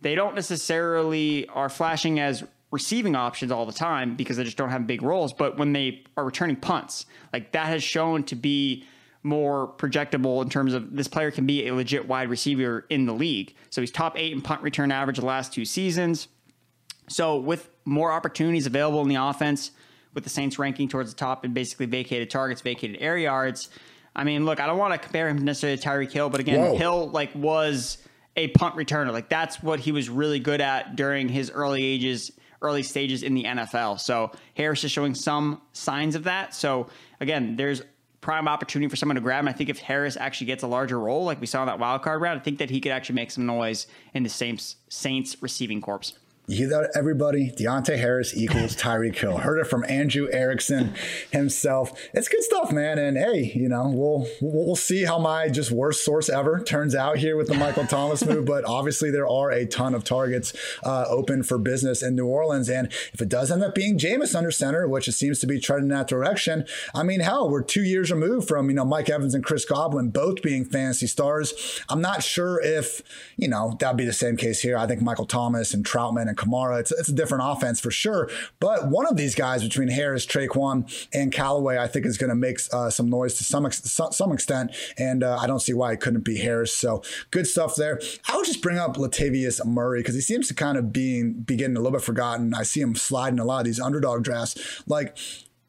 they don't necessarily are flashing as receiving options all the time because they just don't have big roles. But when they are returning punts, like, that has shown to be more projectable in terms of this player can be a legit wide receiver in the league. So he's top 8 in punt return average the last 2 seasons. So with more opportunities available in the offense, with the Saints ranking towards the top in basically vacated targets, vacated air yards. I mean, look, I don't want to compare him necessarily to Tyreek Hill, but again, Hill was a punt returner. Like, that's what he was really good at during his early stages in the NFL. So Harris is showing some signs of that. So again, there's prime opportunity for someone to grab him. I think if Harris actually gets a larger role, like we saw in that wild card round, I think that he could actually make some noise in the Saints receiving corps. You hear that, everybody? Deontay Harris equals Tyreek Hill. Heard it from Andrew Erickson himself. It's good stuff, man. And hey, you know, we'll see how my just worst source ever turns out here with the Michael Thomas move. But obviously, there are a ton of targets open for business in New Orleans. And if it does end up being Jameis under center, which it seems to be trending in that direction, I mean, hell, we're 2 years removed from, you know, Mike Evans and Chris Godwin both being fantasy stars. I'm not sure if, you know, that'd be the same case here. I think Michael Thomas and Troutman and Kamara, it's a different offense for sure. But one of these guys between Harris, Traquan, and Callaway, I think is going to make some noise to some extent. And I don't see why it couldn't be Harris. So good stuff there. I would just bring up Latavius Murray because he seems to kind of be getting a little bit forgotten. I see him sliding a lot of these underdog drafts. Like,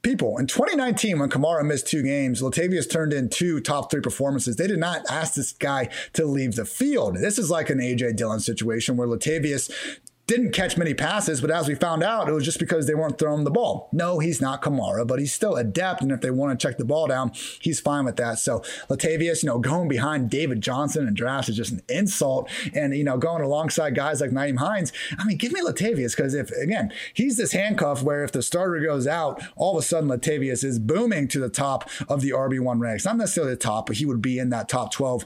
people, in 2019, when Kamara missed 2 games, Latavius turned in 2 top 3 performances. They did not ask this guy to leave the field. This is like an A.J. Dillon situation where Latavius didn't catch many passes, but as we found out, it was just because they weren't throwing the ball. No, he's not Kamara, but he's still adept. And if they want to check the ball down, he's fine with that. So Latavius, you know, going behind David Johnson in drafts is just an insult. And, you know, going alongside guys like Nyheim Hines, I mean, give me Latavius. Because if, again, he's this handcuff where if the starter goes out, all of a sudden Latavius is booming to the top of the RB1 ranks. Not necessarily the top, but he would be in that top 12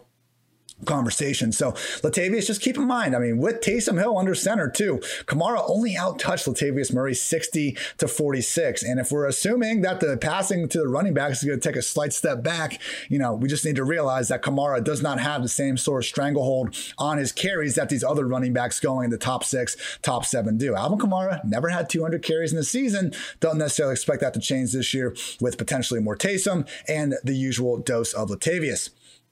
conversation. So Latavius, just keep in mind, I mean, with Taysom Hill under center too, Kamara only out-touched Latavius Murray 60-46. And if we're assuming that the passing to the running backs is going to take a slight step back, you know, we just need to realize that Kamara does not have the same sort of stranglehold on his carries that these other running backs going in the top 6, top 7 do. Alvin Kamara never had 200 carries in the season. Don't necessarily expect that to change this year with potentially more Taysom and the usual dose of Latavius.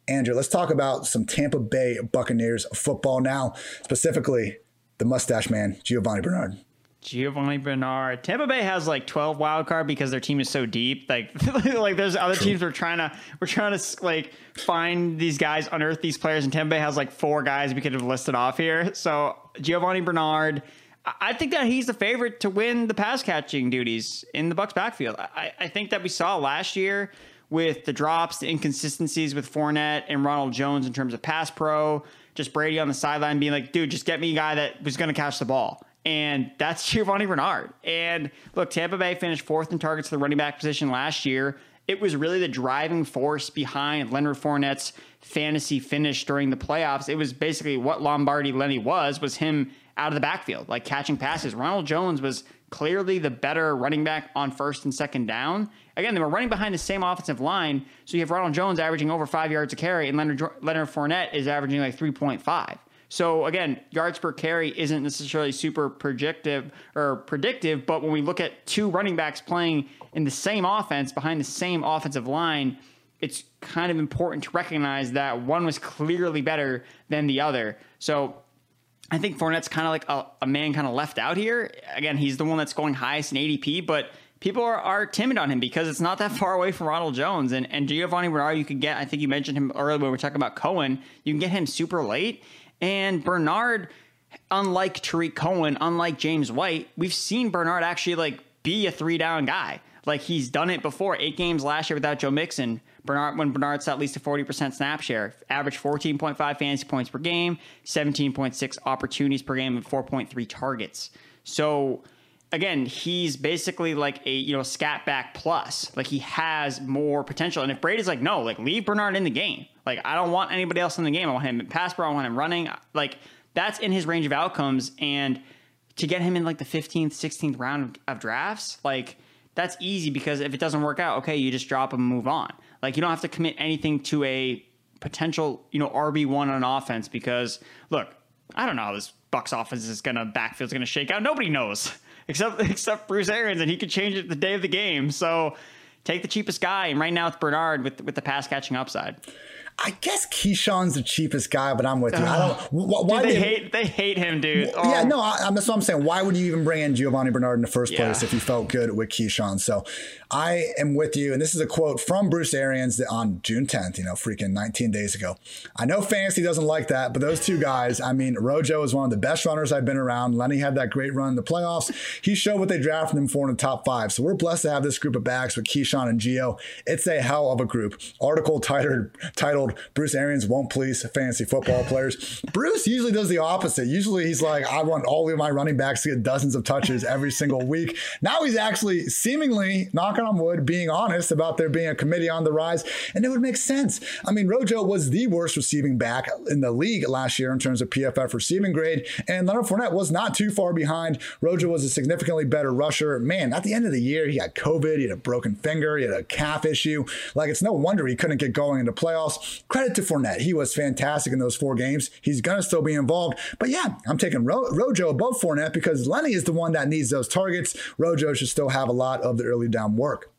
Andrew, let's talk about some Tampa Bay Buccaneers football now, specifically the mustache man, Giovanni Bernard. Tampa Bay has like 12 wild card because their team is so deep. Like there's other teams we're trying to like find these guys, unearth these players, and Tampa Bay has like 4 guys we could have listed off here. So Giovanni Bernard, I think that he's the favorite to win the pass catching duties in the Bucs backfield. I think that we saw last year with the drops, the inconsistencies with Fournette and Ronald Jones in terms of pass pro, just Brady on the sideline being like, dude, just get me a guy that was going to catch the ball. And that's Giovanni Bernard. And look, Tampa Bay finished 4th in targets to the running back position last year. It was really the driving force behind Leonard Fournette's fantasy finish during the playoffs. It was basically what Lombardi Lenny was him out of the backfield, like catching passes. Ronald Jones was clearly the better running back on 1st and 2nd down. Again, they were running behind the same offensive line. So you have Ronald Jones averaging over 5 yards a carry, and Leonard Fournette is averaging like 3.5. So again, yards per carry isn't necessarily super predictive, but when we look at 2 running backs playing in the same offense behind the same offensive line, it's kind of important to recognize that one was clearly better than the other. So I think Fournette's kind of like a man kind of left out here. Again, he's the one that's going highest in ADP, but people are timid on him because it's not that far away from Ronald Jones. And Giovanni Bernard, you can get, I think you mentioned him earlier when we were talking about Cohen, you can get him super late. And Bernard, unlike Tariq Cohen, unlike James White, we've seen Bernard actually like be a 3-down guy. Like, he's done it before. 8 games last year without Joe Mixon. Bernard saw at least a 40% snap share, averaged 14.5 fantasy points per game, 17.6 opportunities per game, and 4.3 targets. So again, he's basically like a, you know, scat back plus. Like, he has more potential. And if Brady's like, no, like, leave Bernard in the game. Like, I don't want anybody else in the game. I want him in pass pro. I want him running. Like, that's in his range of outcomes. And to get him in like the 15th, 16th round of drafts, like, that's easy because if it doesn't work out, okay, you just drop him and move on. Like, you don't have to commit anything to a potential, you know, RB1 on an offense because, look, I don't know how this Bucs offense is going to backfield's going to shake out. Nobody knows except Bruce Arians, and he could change it the day of the game. So take the cheapest guy, and right now it's Bernard with the pass-catching upside. I guess Keyshawn's the cheapest guy, but I'm with you. I don't. Why dude, they hate him, dude? Yeah, no, that's what I'm saying. Why would you even bring in Giovanni Bernard in the first place if you felt good with Keyshawn? So I am with you, and this is a quote from Bruce Arians that on June 10th, you know, freaking 19 days ago. I know fantasy doesn't like that, but those two guys, I mean, Rojo is one of the best runners I've been around. Lenny had that great run in the playoffs. He showed what they drafted him for in the top five. So we're blessed to have this group of backs with Keyshawn and Gio. It's a hell of a group. Article titled Bruce Arians won't please fantasy football players. Bruce usually does the opposite. Usually he's like, I want all of my running backs to get dozens of touches every single week. Now he's actually seemingly, knock on wood, being honest about there being a committee on the rise. And it would make sense. I mean, Rojo was the worst receiving back in the league last year in terms of PFF receiving grade. And Leonard Fournette was not too far behind. Rojo was a significantly better rusher. Man, at the end of the year, he had COVID. He had a broken finger. He had a calf issue. Like, it's no wonder he couldn't get going in the playoffs. Credit to Fournette. He was fantastic in those four games. He's going to still be involved. But yeah, I'm taking Rojo above Fournette because Lenny is the one that needs those targets. Rojo should still have a lot of the early down work.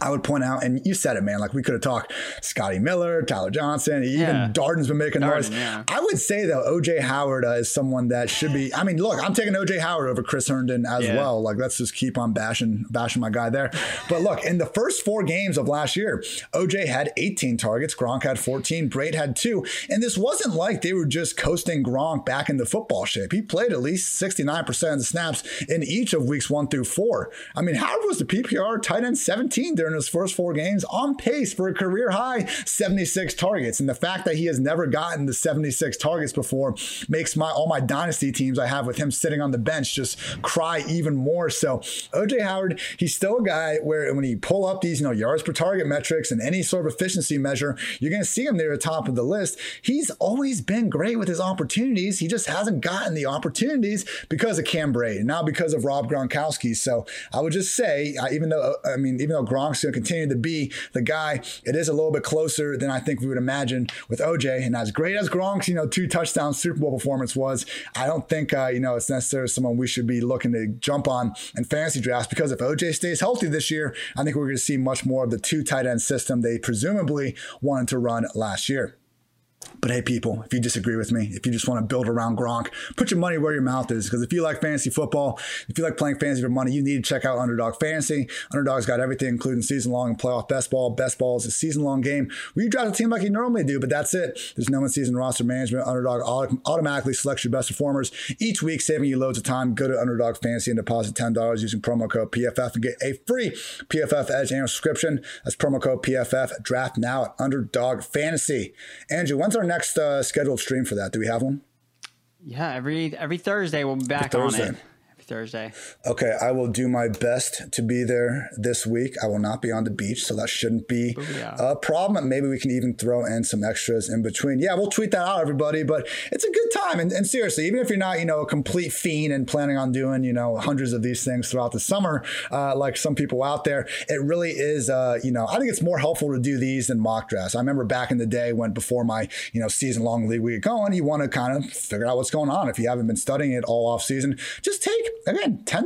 I would point out, and you said it, man, like we could have talked Scotty Miller, Tyler Johnson, even Darden's been making noise. Yeah. I would say, though, O.J. Howard is someone that should be. I mean, look, I'm taking O.J. Howard over Chris Herndon as well. Like, let's just keep on bashing my guy there. But look, in the first four games of last year, O.J. had 18 targets. Gronk had 14. Brate had 2. And this wasn't like they were just coasting Gronk back into football shape. He played at least 69% of the snaps in each of weeks 1 through 4. I mean, Howard was the PPR tight end 17 during his first four games, on pace for a career-high 76 targets. And the fact that he has never gotten the 76 targets before makes all my dynasty teams I have with him sitting on the bench just cry even more. So O.J. Howard, he's still a guy where when you pull up these, you know, yards per target metrics and any sort of efficiency measure, you're going to see him there at the top of the list. He's always been great with his opportunities. He just hasn't gotten the opportunities because of Cam Brate, not because of Rob Gronkowski. So I would just say, even though Gronk going to continue to be the guy, it is a little bit closer than I think we would imagine with OJ. And as great as Gronk's, you know, 2 touchdown Super Bowl performance was, I don't think, you know, it's necessarily someone we should be looking to jump on in fantasy drafts, because if OJ stays healthy this year, I think we're going to see much more of the 2 tight end system they presumably wanted to run last year. But hey, people, if you disagree with me, if you just want to build around Gronk, put your money where your mouth is. Because if you like fantasy football, if you like playing fantasy for money, you need to check out Underdog Fantasy. Underdog's got everything, including season-long and playoff best ball. Best ball is a season-long game where you draft a team like you normally do, but that's it. There's no in-season roster management. Underdog automatically selects your best performers each week, saving you loads of time. Go to Underdog Fantasy and deposit $10 using promo code PFF and get a free PFF Edge annual subscription. That's promo code PFF. Draft now at Underdog Fantasy. Andrew, when's our next scheduled stream for that? Do we have one? Yeah, every Thursday we'll be back on it. Thursday. Okay, I will do my best to be there this week. I will not be on the beach, so that shouldn't be a problem. Maybe we can even throw in some extras in between. Yeah, we'll tweet that out, everybody, but it's a good time. And seriously, even if you're not, you know, a complete fiend and planning on doing, you know, hundreds of these things throughout the summer, like some people out there, it really is, you know, I think it's more helpful to do these than mock drafts. I remember back in the day when before my, you know, season-long league we get going, you want to kind of figure out what's going on. If you haven't been studying it all off season, just take again, $10,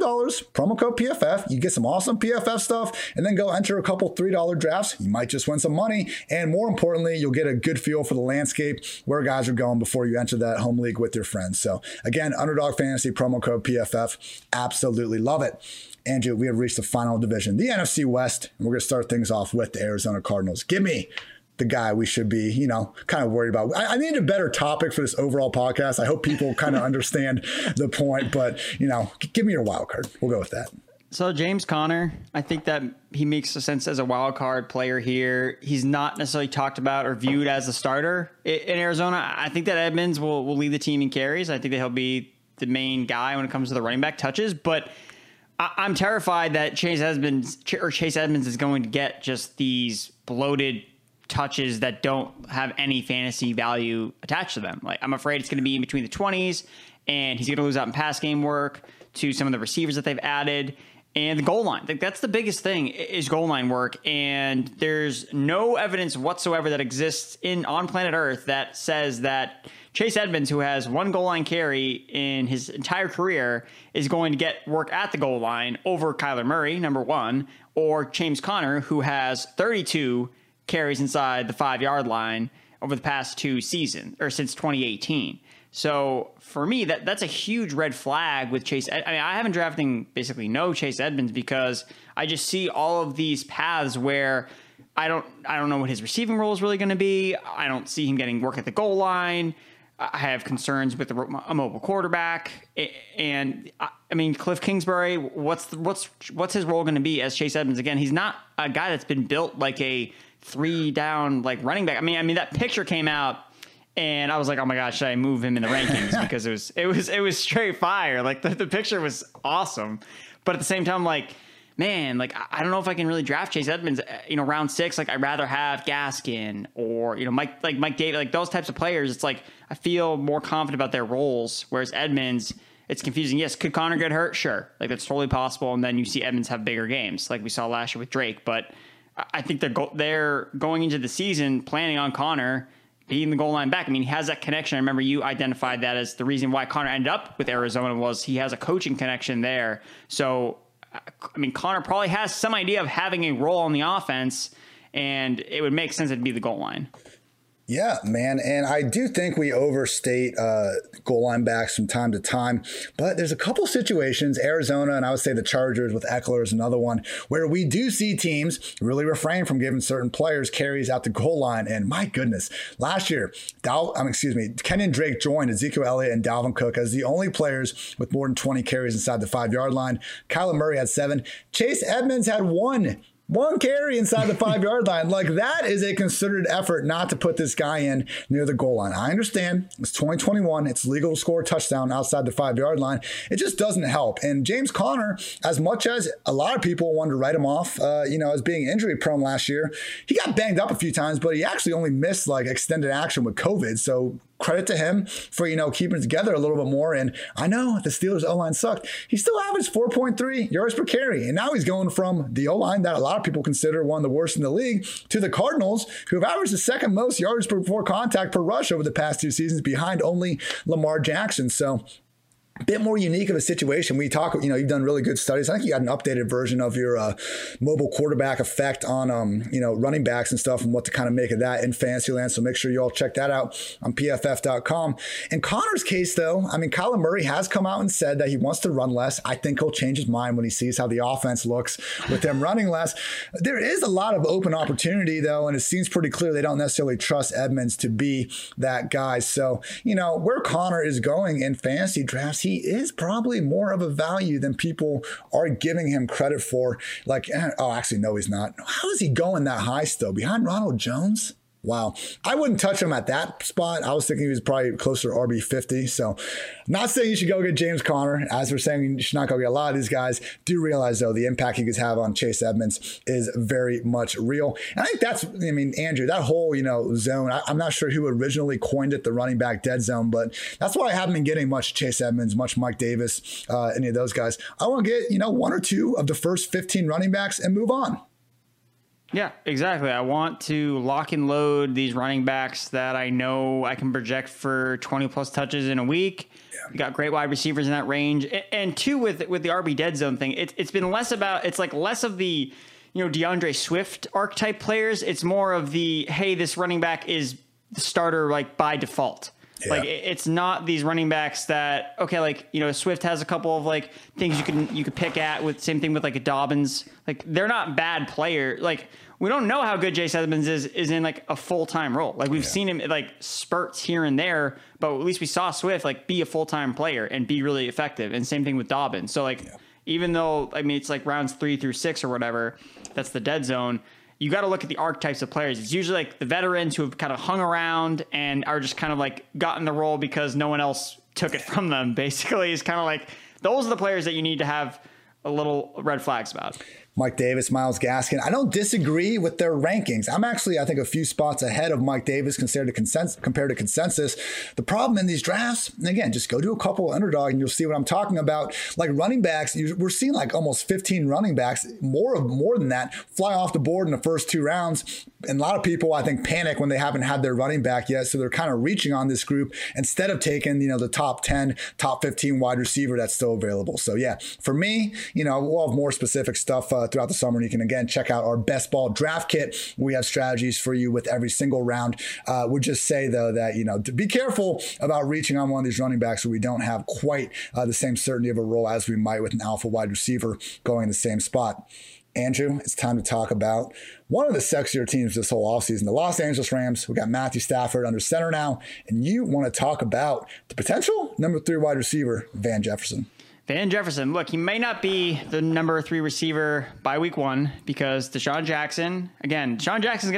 promo code PFF. You get some awesome PFF stuff and then go enter a couple $3 drafts. You might just win some money. And more importantly, you'll get a good feel for the landscape where guys are going before you enter that home league with your friends. So again, Underdog Fantasy, promo code PFF. Absolutely love it. Andrew, we have reached the final division, the NFC West. And we're going to start things off with the Arizona Cardinals. Give me the guy we should be, you know, kind of worried about. I need a better topic for this overall podcast. I hope people kind of understand the point, but, you know, give me your wild card. We'll go with that. So James Conner, I think that he makes sense as a wild card player here. He's not necessarily talked about or viewed as a starter in Arizona. I think that Edmonds will lead the team in carries. I think that he'll be the main guy when it comes to the running back touches, but I'm terrified that Chase Edmonds is going to get just these bloated touches that don't have any fantasy value attached to them. Like, I'm afraid it's going to be in between the 20s, and he's going to lose out in pass game work to some of the receivers that they've added. and the goal line. Like, that's the biggest thing is goal line work. And there's no evidence whatsoever that exists on planet Earth that says that Chase Edmonds, who has one goal line carry in his entire career, is going to get work at the goal line over Kyler Murray, number one, or James Conner, who has 32 carries inside the 5-yard line over the past two seasons or since 2018. So for me, that's a huge red flag with Chase. I mean, I haven't drafting basically no Chase Edmonds because I just see all of these paths where I don't know what his receiving role is really going to be. I don't see him getting work at the goal line. I have concerns with a mobile quarterback, and I mean Cliff Kingsbury. What's his role going to be as Chase Edmonds? Again, he's not a guy that's been built like a 3-down like running back. I mean that picture came out. And I was like, oh my gosh, should I move him in the rankings? Because it was straight fire. Like the picture was awesome. But at the same time, like, man, like, I don't know if I can really draft Chase Edmonds, you know, round 6. Like, I'd rather have Gaskin or, you know, Mike Davis, like those types of players. It's like, I feel more confident about their roles. Whereas Edmonds, it's confusing. Yes. Could Connor get hurt? Sure. Like, that's totally possible. And then you see Edmonds have bigger games like we saw last year with Drake. But I think they're going into the season planning on Connor being the goal line back. I mean, he has that connection. I remember you identified that as the reason why Connor ended up with Arizona was he has a coaching connection there. So, I mean, Connor probably has some idea of having a role on the offense, and it would make sense it'd be the goal line. Yeah, man. And I do think we overstate goal line backs from time to time, but there's a couple situations, Arizona and I would say the Chargers with Eckler is another one, where we do see teams really refrain from giving certain players carries out the goal line. And my goodness, last year, Kenyon Drake joined Ezekiel Elliott and Dalvin Cook as the only players with more than 20 carries inside the 5-yard line. Kyler Murray had 7. Chase Edmonds had 1 carry inside the 5-yard line. Like, that is a concerted effort not to put this guy in near the goal line. I understand it's 2021. It's legal to score a touchdown outside the 5-yard line. It just doesn't help. And James Conner, as much as a lot of people wanted to write him off, you know, as being injury prone last year, he got banged up a few times, but he actually only missed like extended action with COVID. So credit to him for, you know, keeping it together a little bit more. And I know the Steelers O-line sucked. He still averaged 4.3 yards per carry. And now he's going from the O-line that a lot of people consider one of the worst in the league to the Cardinals, who have averaged the second most yards before contact per rush over the past two seasons behind only Lamar Jackson. So a bit more unique of a situation. We talk, you know, you've done really good studies. I think you got an updated version of your mobile quarterback effect on, you know, running backs and stuff and what to kind of make of that in Fantasyland. So make sure you all check that out on PFF.com. In Connor's case, though, I mean, Kyler Murray has come out and said that he wants to run less. I think he'll change his mind when he sees how the offense looks with them running less. There is a lot of open opportunity, though, and it seems pretty clear they don't necessarily trust Edmonds to be that guy. So, you know, where Connor is going in fantasy drafts, he is probably more of a value than people are giving him credit for. Like, oh, actually, no, he's not. How is he going that high still? Behind Ronald Jones? Wow. I wouldn't touch him at that spot. I was thinking he was probably closer to RB50. So not saying you should go get James Conner. As we're saying, you should not go get a lot of these guys. Do realize, though, the impact he could have on Chase Edmonds is very much real. And I think that's, I mean, Andrew, that whole, you know, zone, I'm not sure who originally coined it, the running back dead zone, but that's why I haven't been getting much Chase Edmonds, much Mike Davis, any of those guys. I want to get, you know, one or two of the first 15 running backs and move on. Yeah, exactly. I want to lock and load these running backs that I know I can project for 20 plus touches in a week. Yeah. You got great wide receivers in that range. And two, with the RB dead zone thing, it's been less about, it's like less of the, you know, DeAndre Swift archetype players. It's more of the, hey, this running back is the starter, like, by default. Yeah. Like, it's not these running backs that, okay, like, you know, Swift has a couple of like things you could pick at with, same thing with like a Dobbins. Like, they're not bad player. Like, we don't know how good Chase Edmonds is in like a full-time role. Like, we've seen him like spurts here and there, but at least we saw Swift like be a full-time player and be really effective. And same thing with Dobbins. So like, even though, I mean, it's like rounds 3 through 6 or whatever, that's the dead zone. You got to look at the archetypes of players. It's usually like the veterans who have kind of hung around and are just kind of like gotten the role because no one else took it from them. Basically, it's kind of like those are the players that you need to have a little red flags about. Mike Davis, Myles Gaskin. I don't disagree with their rankings. I'm actually, I think, a few spots ahead of Mike Davis compared to consensus. The problem in these drafts, and again, just go do a couple of underdog and you'll see what I'm talking about. Like running backs, we're seeing like almost 15 running backs, more than that, fly off the board in the first two rounds. And a lot of people, I think, panic when they haven't had their running back yet. So they're kind of reaching on this group instead of taking, the top 10, top 15 wide receiver that's still available. So yeah, for me, we'll have more specific stuff throughout the summer. And you can, again, check out our best ball draft kit. We have strategies for you with every single round. Would just say though that, to be careful about reaching on one of these running backs where we don't have quite the same certainty of a role as we might with an alpha wide receiver going in the same spot. Andrew, it's time to talk about one of the sexier teams this whole offseason, the Los Angeles Rams. We got Matthew Stafford under center now, and you want to talk about the potential number 3 wide receiver, Van Jefferson. Van Jefferson, look, he may not be the number 3 receiver by week 1 because Deshaun Jackson's going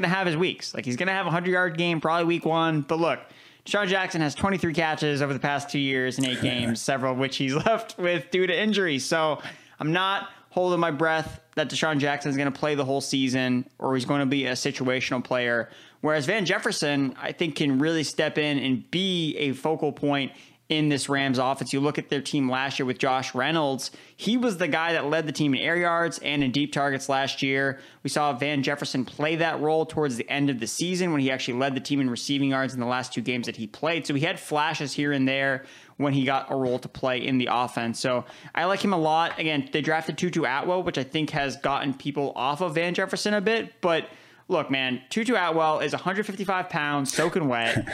to have his weeks. Like, he's going to have a 100-yard game probably week 1, but look, Deshaun Jackson has 23 catches over the past 2 years in 8 games, several of which he's left with due to injury. So I'm not holding my breath that Deshaun Jackson is going to play the whole season or he's going to be a situational player. Whereas Van Jefferson, I think, can really step in and be a focal point in this Rams offense. You look at their team last year with Josh Reynolds. He was the guy that led the team in air yards and in deep targets last year. We saw Van Jefferson play that role towards the end of the season when he actually led the team in receiving yards in the last 2 games that he played. So he had flashes here and there when he got a role to play in the offense. So I like him a lot. Again, they drafted Tutu Atwell, which I think has gotten people off of Van Jefferson a bit. But look, man, Tutu Atwell is 155 pounds, soaking wet.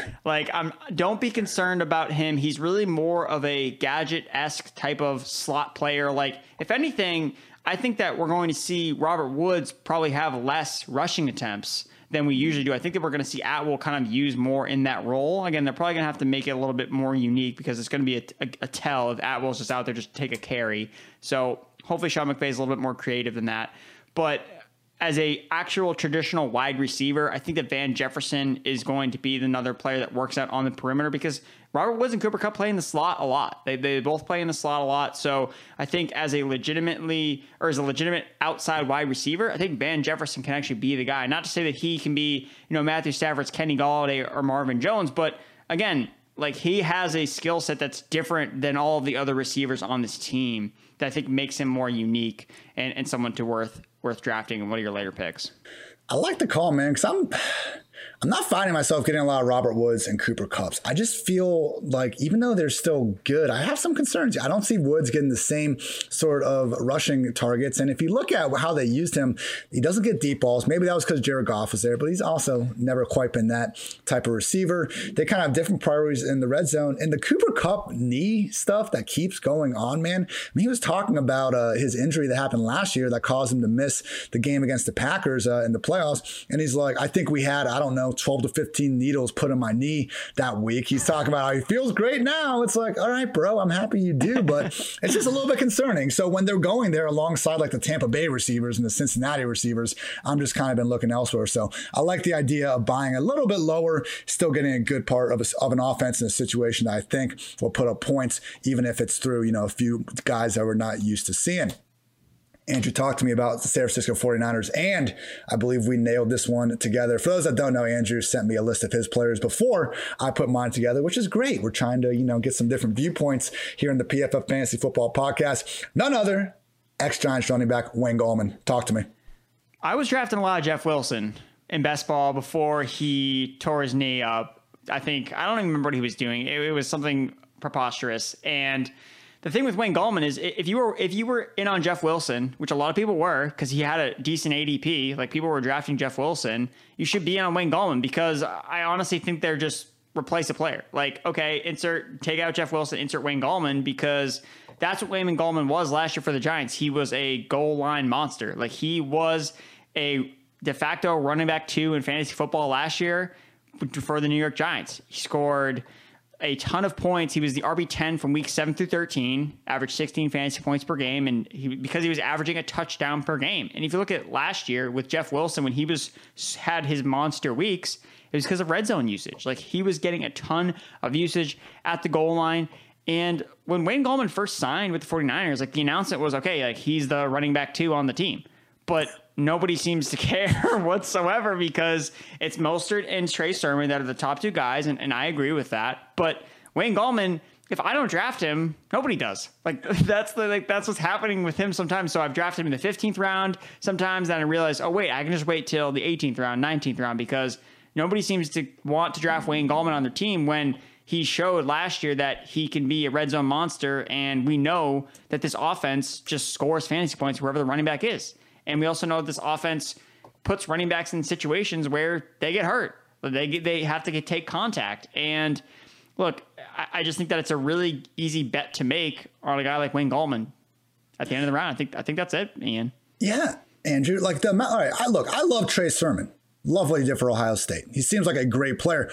Don't be concerned about him. He's really more of a gadget-esque type of slot player. Like, if anything, I think that we're going to see Robert Woods probably have less rushing attempts than we usually do. I think that we're going to see Atwell kind of use more in that role. Again, they're probably going to have to make it a little bit more unique because it's going to be a tell if Atwell's just out there just to take a carry. So hopefully Sean McVay is a little bit more creative than that. But as a actual traditional wide receiver, I think that Van Jefferson is going to be another player that works out on the perimeter because Robert Woods and Cooper Kupp play in the slot a lot. They both play in the slot a lot. So I think as a legitimate outside wide receiver, I think Van Jefferson can actually be the guy. Not to say that he can be, Matthew Stafford's Kenny Golladay or Marvin Jones, but again, like, he has a skill set that's different than all of the other receivers on this team that I think makes him more unique and someone to worth drafting. And what are your later picks? I like the call, man, because I'm not finding myself getting a lot of Robert Woods and Cooper Kupps. I just feel like even though they're still good, I have some concerns. I don't see Woods getting the same sort of rushing targets. And if you look at how they used him, he doesn't get deep balls. Maybe that was because Jared Goff was there, but he's also never quite been that type of receiver. They kind of have different priorities in the red zone. And the Cooper Kupp knee stuff that keeps going on, man. I mean, he was talking about his injury that happened last year that caused him to miss the game against the Packers in the playoffs. And he's like, I think we had, 12 to 15 needles put in my knee that week. He's talking about how he feels great now. It's like, all right, bro, I'm happy you do, but it's just a little bit concerning. So when they're going there alongside like the Tampa Bay receivers and the Cincinnati receivers, I'm just kind of been looking elsewhere. So I like the idea of buying a little bit lower, still getting a good part of an offense in a situation that I think will put up points, even if it's through, a few guys that we're not used to seeing. Andrew talked to me about the San Francisco 49ers, and I believe we nailed this one together. For those that don't know, Andrew sent me a list of his players before I put mine together, which is great. We're trying to, get some different viewpoints here in the PFF Fantasy Football Podcast. None other, ex-Giants running back Wayne Gallman. Talk to me. I was drafting a lot of Jeff Wilson in best ball before he tore his knee up. I don't even remember what he was doing. It was something preposterous. And the thing with Wayne Gallman is if you were in on Jeff Wilson, which a lot of people were because he had a decent ADP, like people were drafting Jeff Wilson, you should be in on Wayne Gallman because I honestly think they're just replace a player. Like, okay, take out Jeff Wilson, insert Wayne Gallman, because that's what Wayne Gallman was last year for the Giants. He was a goal line monster. Like, he was a de facto running back 2 in fantasy football last year for the New York Giants. He scored a ton of points. He was the RB10 from week 7 through 13, averaged 16 fantasy points per game. And because he was averaging a touchdown per game. And if you look at last year with Jeff Wilson, when he had his monster weeks, it was because of red zone usage. Like, he was getting a ton of usage at the goal line. And when Wayne Gallman first signed with the 49ers, like, the announcement was, okay, like, he's the running back 2 on the team. but nobody seems to care whatsoever because it's Mostert and Trey Sermon that are the top two guys, and I agree with that. But Wayne Gallman, if I don't draft him, nobody does. Like that's what's happening with him sometimes. So I've drafted him in the 15th round sometimes, and I realize, oh wait, I can just wait till the 18th round, 19th round, because nobody seems to want to draft Wayne Gallman on their team when he showed last year that he can be a red zone monster. And we know that this offense just scores fantasy points wherever the running back is. And we also know that this offense puts running backs in situations where they get hurt. They have to take contact. And look, I just think that it's a really easy bet to make on a guy like Wayne Gallman at the end of the round. I think that's it, Ian. Yeah, Andrew. All right. I love Trey Sermon. Love what he did for Ohio State. He seems like a great player.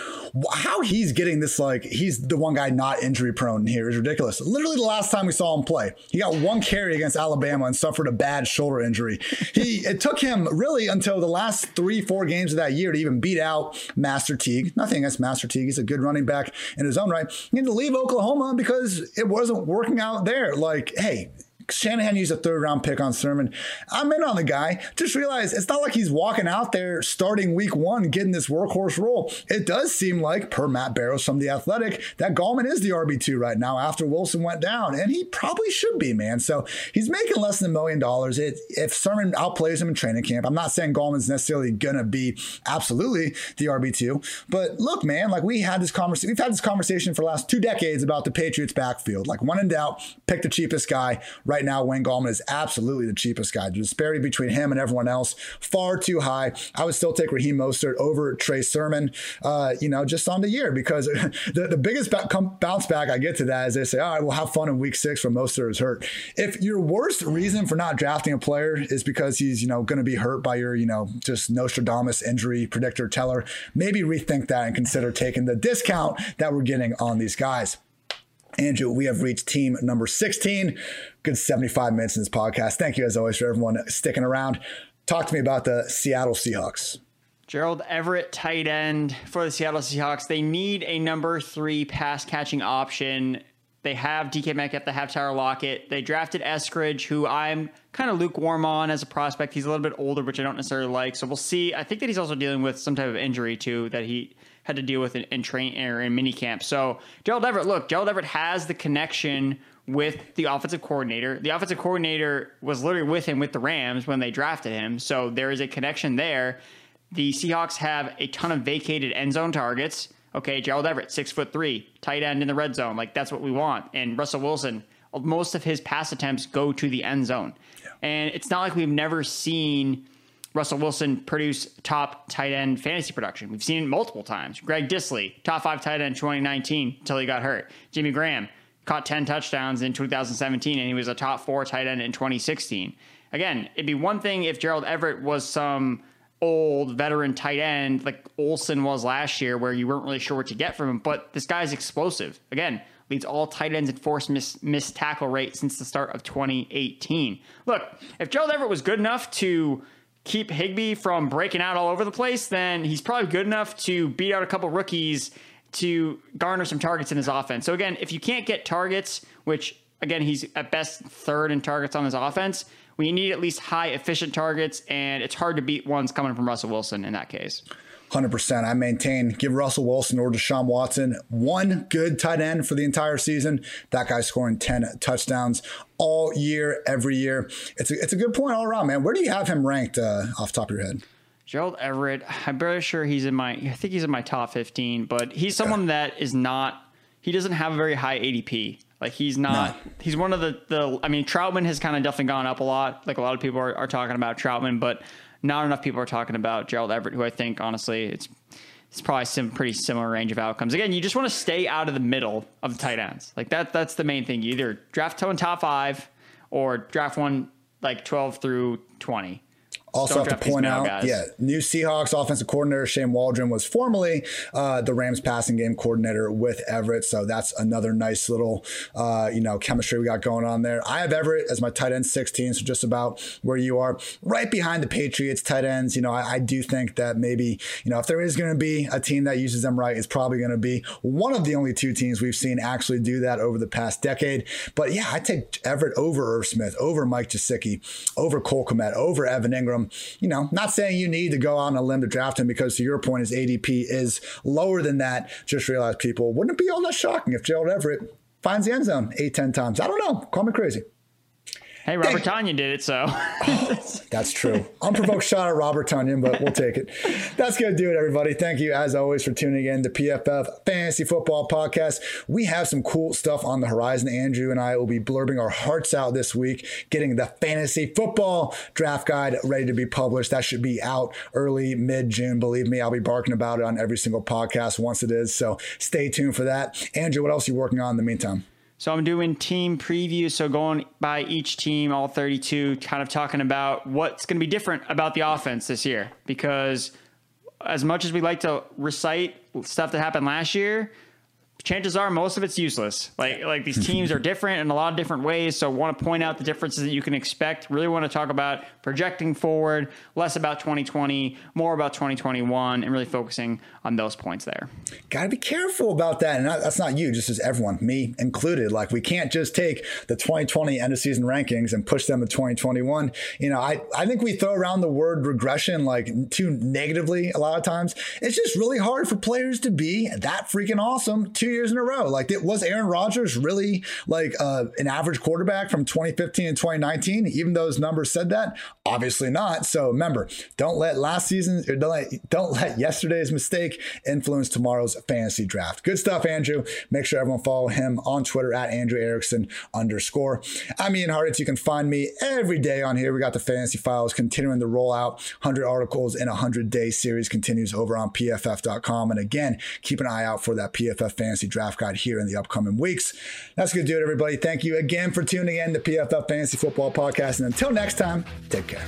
How he's getting this, he's the one guy not injury prone here is ridiculous. Literally the last time we saw him play, he got one carry against Alabama and suffered a bad shoulder injury. It took him really until the last 3-4 games of that year to even beat out Master Teague. Nothing against Master Teague. He's a good running back in his own right. He had to leave Oklahoma because it wasn't working out there. Hey, Shanahan used a 3rd round pick on Sermon. I'm in on the guy. Just realize it's not like he's walking out there starting week 1, getting this workhorse role. It does seem like, per Matt Barrows from The Athletic, that Gallman is the RB2 right now after Wilson went down, and he probably should be, man. So he's making less than $1 million. If Sermon outplays him in training camp, I'm not saying Gallman's necessarily going to be absolutely the RB2, but look, man, we've had this conversation for the last 2 decades about the Patriots backfield. When in doubt, pick the cheapest guy. Right now, Wayne Gallman is absolutely the cheapest guy. The disparity between him and everyone else, far too high. I would still take Raheem Mostert over Trey Sermon, just on the year, because the biggest bounce back I get to that is they say, all right, we'll have fun in week 6 when Mostert is hurt. If your worst reason for not drafting a player is because he's, going to be hurt by your, just Nostradamus injury predictor teller, maybe rethink that and consider taking the discount that we're getting on these guys. Andrew, we have reached team number 16. Good 75 minutes in this podcast. Thank you, as always, for everyone sticking around. Talk to me about the Seattle Seahawks. Gerald Everett, tight end for the Seattle Seahawks. They need a number 3 pass-catching option. They have DK Metcalf. They have Tyler Lockett. They drafted Eskridge, who I'm kind of lukewarm on as a prospect. He's a little bit older, which I don't necessarily like, so we'll see. I think that he's also dealing with some type of injury, too, that he had to deal with in minicamp. So Gerald Everett has the connection with the offensive coordinator. The offensive coordinator was literally with him with the Rams when they drafted him. So there is a connection there. The Seahawks have a ton of vacated end zone targets. Okay, Gerald Everett, 6'3", tight end in the red zone. That's what we want. And Russell Wilson, most of his pass attempts go to the end zone. Yeah. And it's not like we've never seen Russell Wilson produce top tight end fantasy production. We've seen it multiple times. Greg Disley, top 5 tight end 2019 until he got hurt. Jimmy Graham caught 10 touchdowns in 2017, and he was a top 4 tight end in 2016. Again, it'd be one thing if Gerald Everett was some old veteran tight end like Olsen was last year, where you weren't really sure what you get from him, but this guy's explosive. Again, leads all tight ends in forced missed tackle rate since the start of 2018. Look, if Gerald Everett was good enough to keep Higbee from breaking out all over the place, then he's probably good enough to beat out a couple rookies to garner some targets in his offense. So again, if you can't get targets, which again, he's at best 3rd in targets on his offense, we need at least high efficient targets, and it's hard to beat ones coming from Russell Wilson in that case. 100%. I maintain, give Russell Wilson or Deshaun Watson one good tight end for the entire season. That guy's scoring 10 touchdowns all year, every year. It's a good point all around, man. Where do you have him ranked off the top of your head? Gerald Everett, I'm pretty sure I think he's in my top 15, but he's someone that is not, he doesn't have a very high ADP. He's one of Troutman has kind of definitely gone up a lot. A lot of people are talking about Troutman, but not enough people are talking about Gerald Everett, who I think, honestly, it's probably some pretty similar range of outcomes. Again, you just want to stay out of the middle of the tight ends. That's the main thing. You either draft one top 5 or draft one 12 through 20. Also have to point out, new Seahawks offensive coordinator Shane Waldron was formerly the Rams passing game coordinator with Everett. So that's another nice little, chemistry we got going on there. I have Everett as my tight end 16, so just about where you are, right behind the Patriots tight ends. I do think that maybe, if there is going to be a team that uses them right, it's probably going to be one of the only two teams we've seen actually do that over the past decade. But yeah, I take Everett over Irv Smith, over Mike Gesicki, over Cole Kmet, over Evan Engram. Not saying you need to go on a limb to draft him, because to your point, his ADP is lower than that. Just realize, people, wouldn't it be all that shocking if Gerald Everett finds the end zone 8-10 times? I don't know. Call me crazy. Hey, Robert Tonyan did it, so. Oh, that's true. Unprovoked shot at Robert Tonyan, but we'll take it. That's going to do it, everybody. Thank you, as always, for tuning in to PFF Fantasy Football Podcast. We have some cool stuff on the horizon. Andrew and I will be blurbing our hearts out this week, getting the Fantasy Football Draft Guide ready to be published. That should be out early, mid-June. Believe me, I'll be barking about it on every single podcast once it is, so stay tuned for that. Andrew, what else are you working on in the meantime? So I'm doing team previews, so going by each team, all 32, kind of talking about what's going to be different about the offense this year. Because as much as we like to recite stuff that happened last year, chances are most of it's useless. Like these teams are different in a lot of different ways, so want to point out the differences that you can expect. Really want to talk about projecting forward, less about 2020, more about 2021, and really focusing on those points there. Got to be careful about that, and that's not you, just as everyone, me included. Like, we can't just take the 2020 end of season rankings and push them to 2021. I think we throw around the word regression like too negatively a lot of times. It's just really hard for players to be that freaking awesome 2 years in a row. Like, was Aaron Rodgers really an average quarterback from 2015 and 2019, even though his numbers said that? Obviously not. So remember, don't let yesterday's mistake influence tomorrow's fantasy draft. Good stuff, Andrew. Make sure everyone follow him on Twitter at @AndrewErickson_. I'm Ian Harditz. You can find me every day on here. We got the Fantasy Files continuing to roll out. 100 articles in a 100-day series continues over on PFF.com. And again, keep an eye out for that PFF Fantasy Draft Guide here in the upcoming weeks. That's going to do it, everybody. Thank you again for tuning in to PFF Fantasy Football Podcast. And until next time, take care.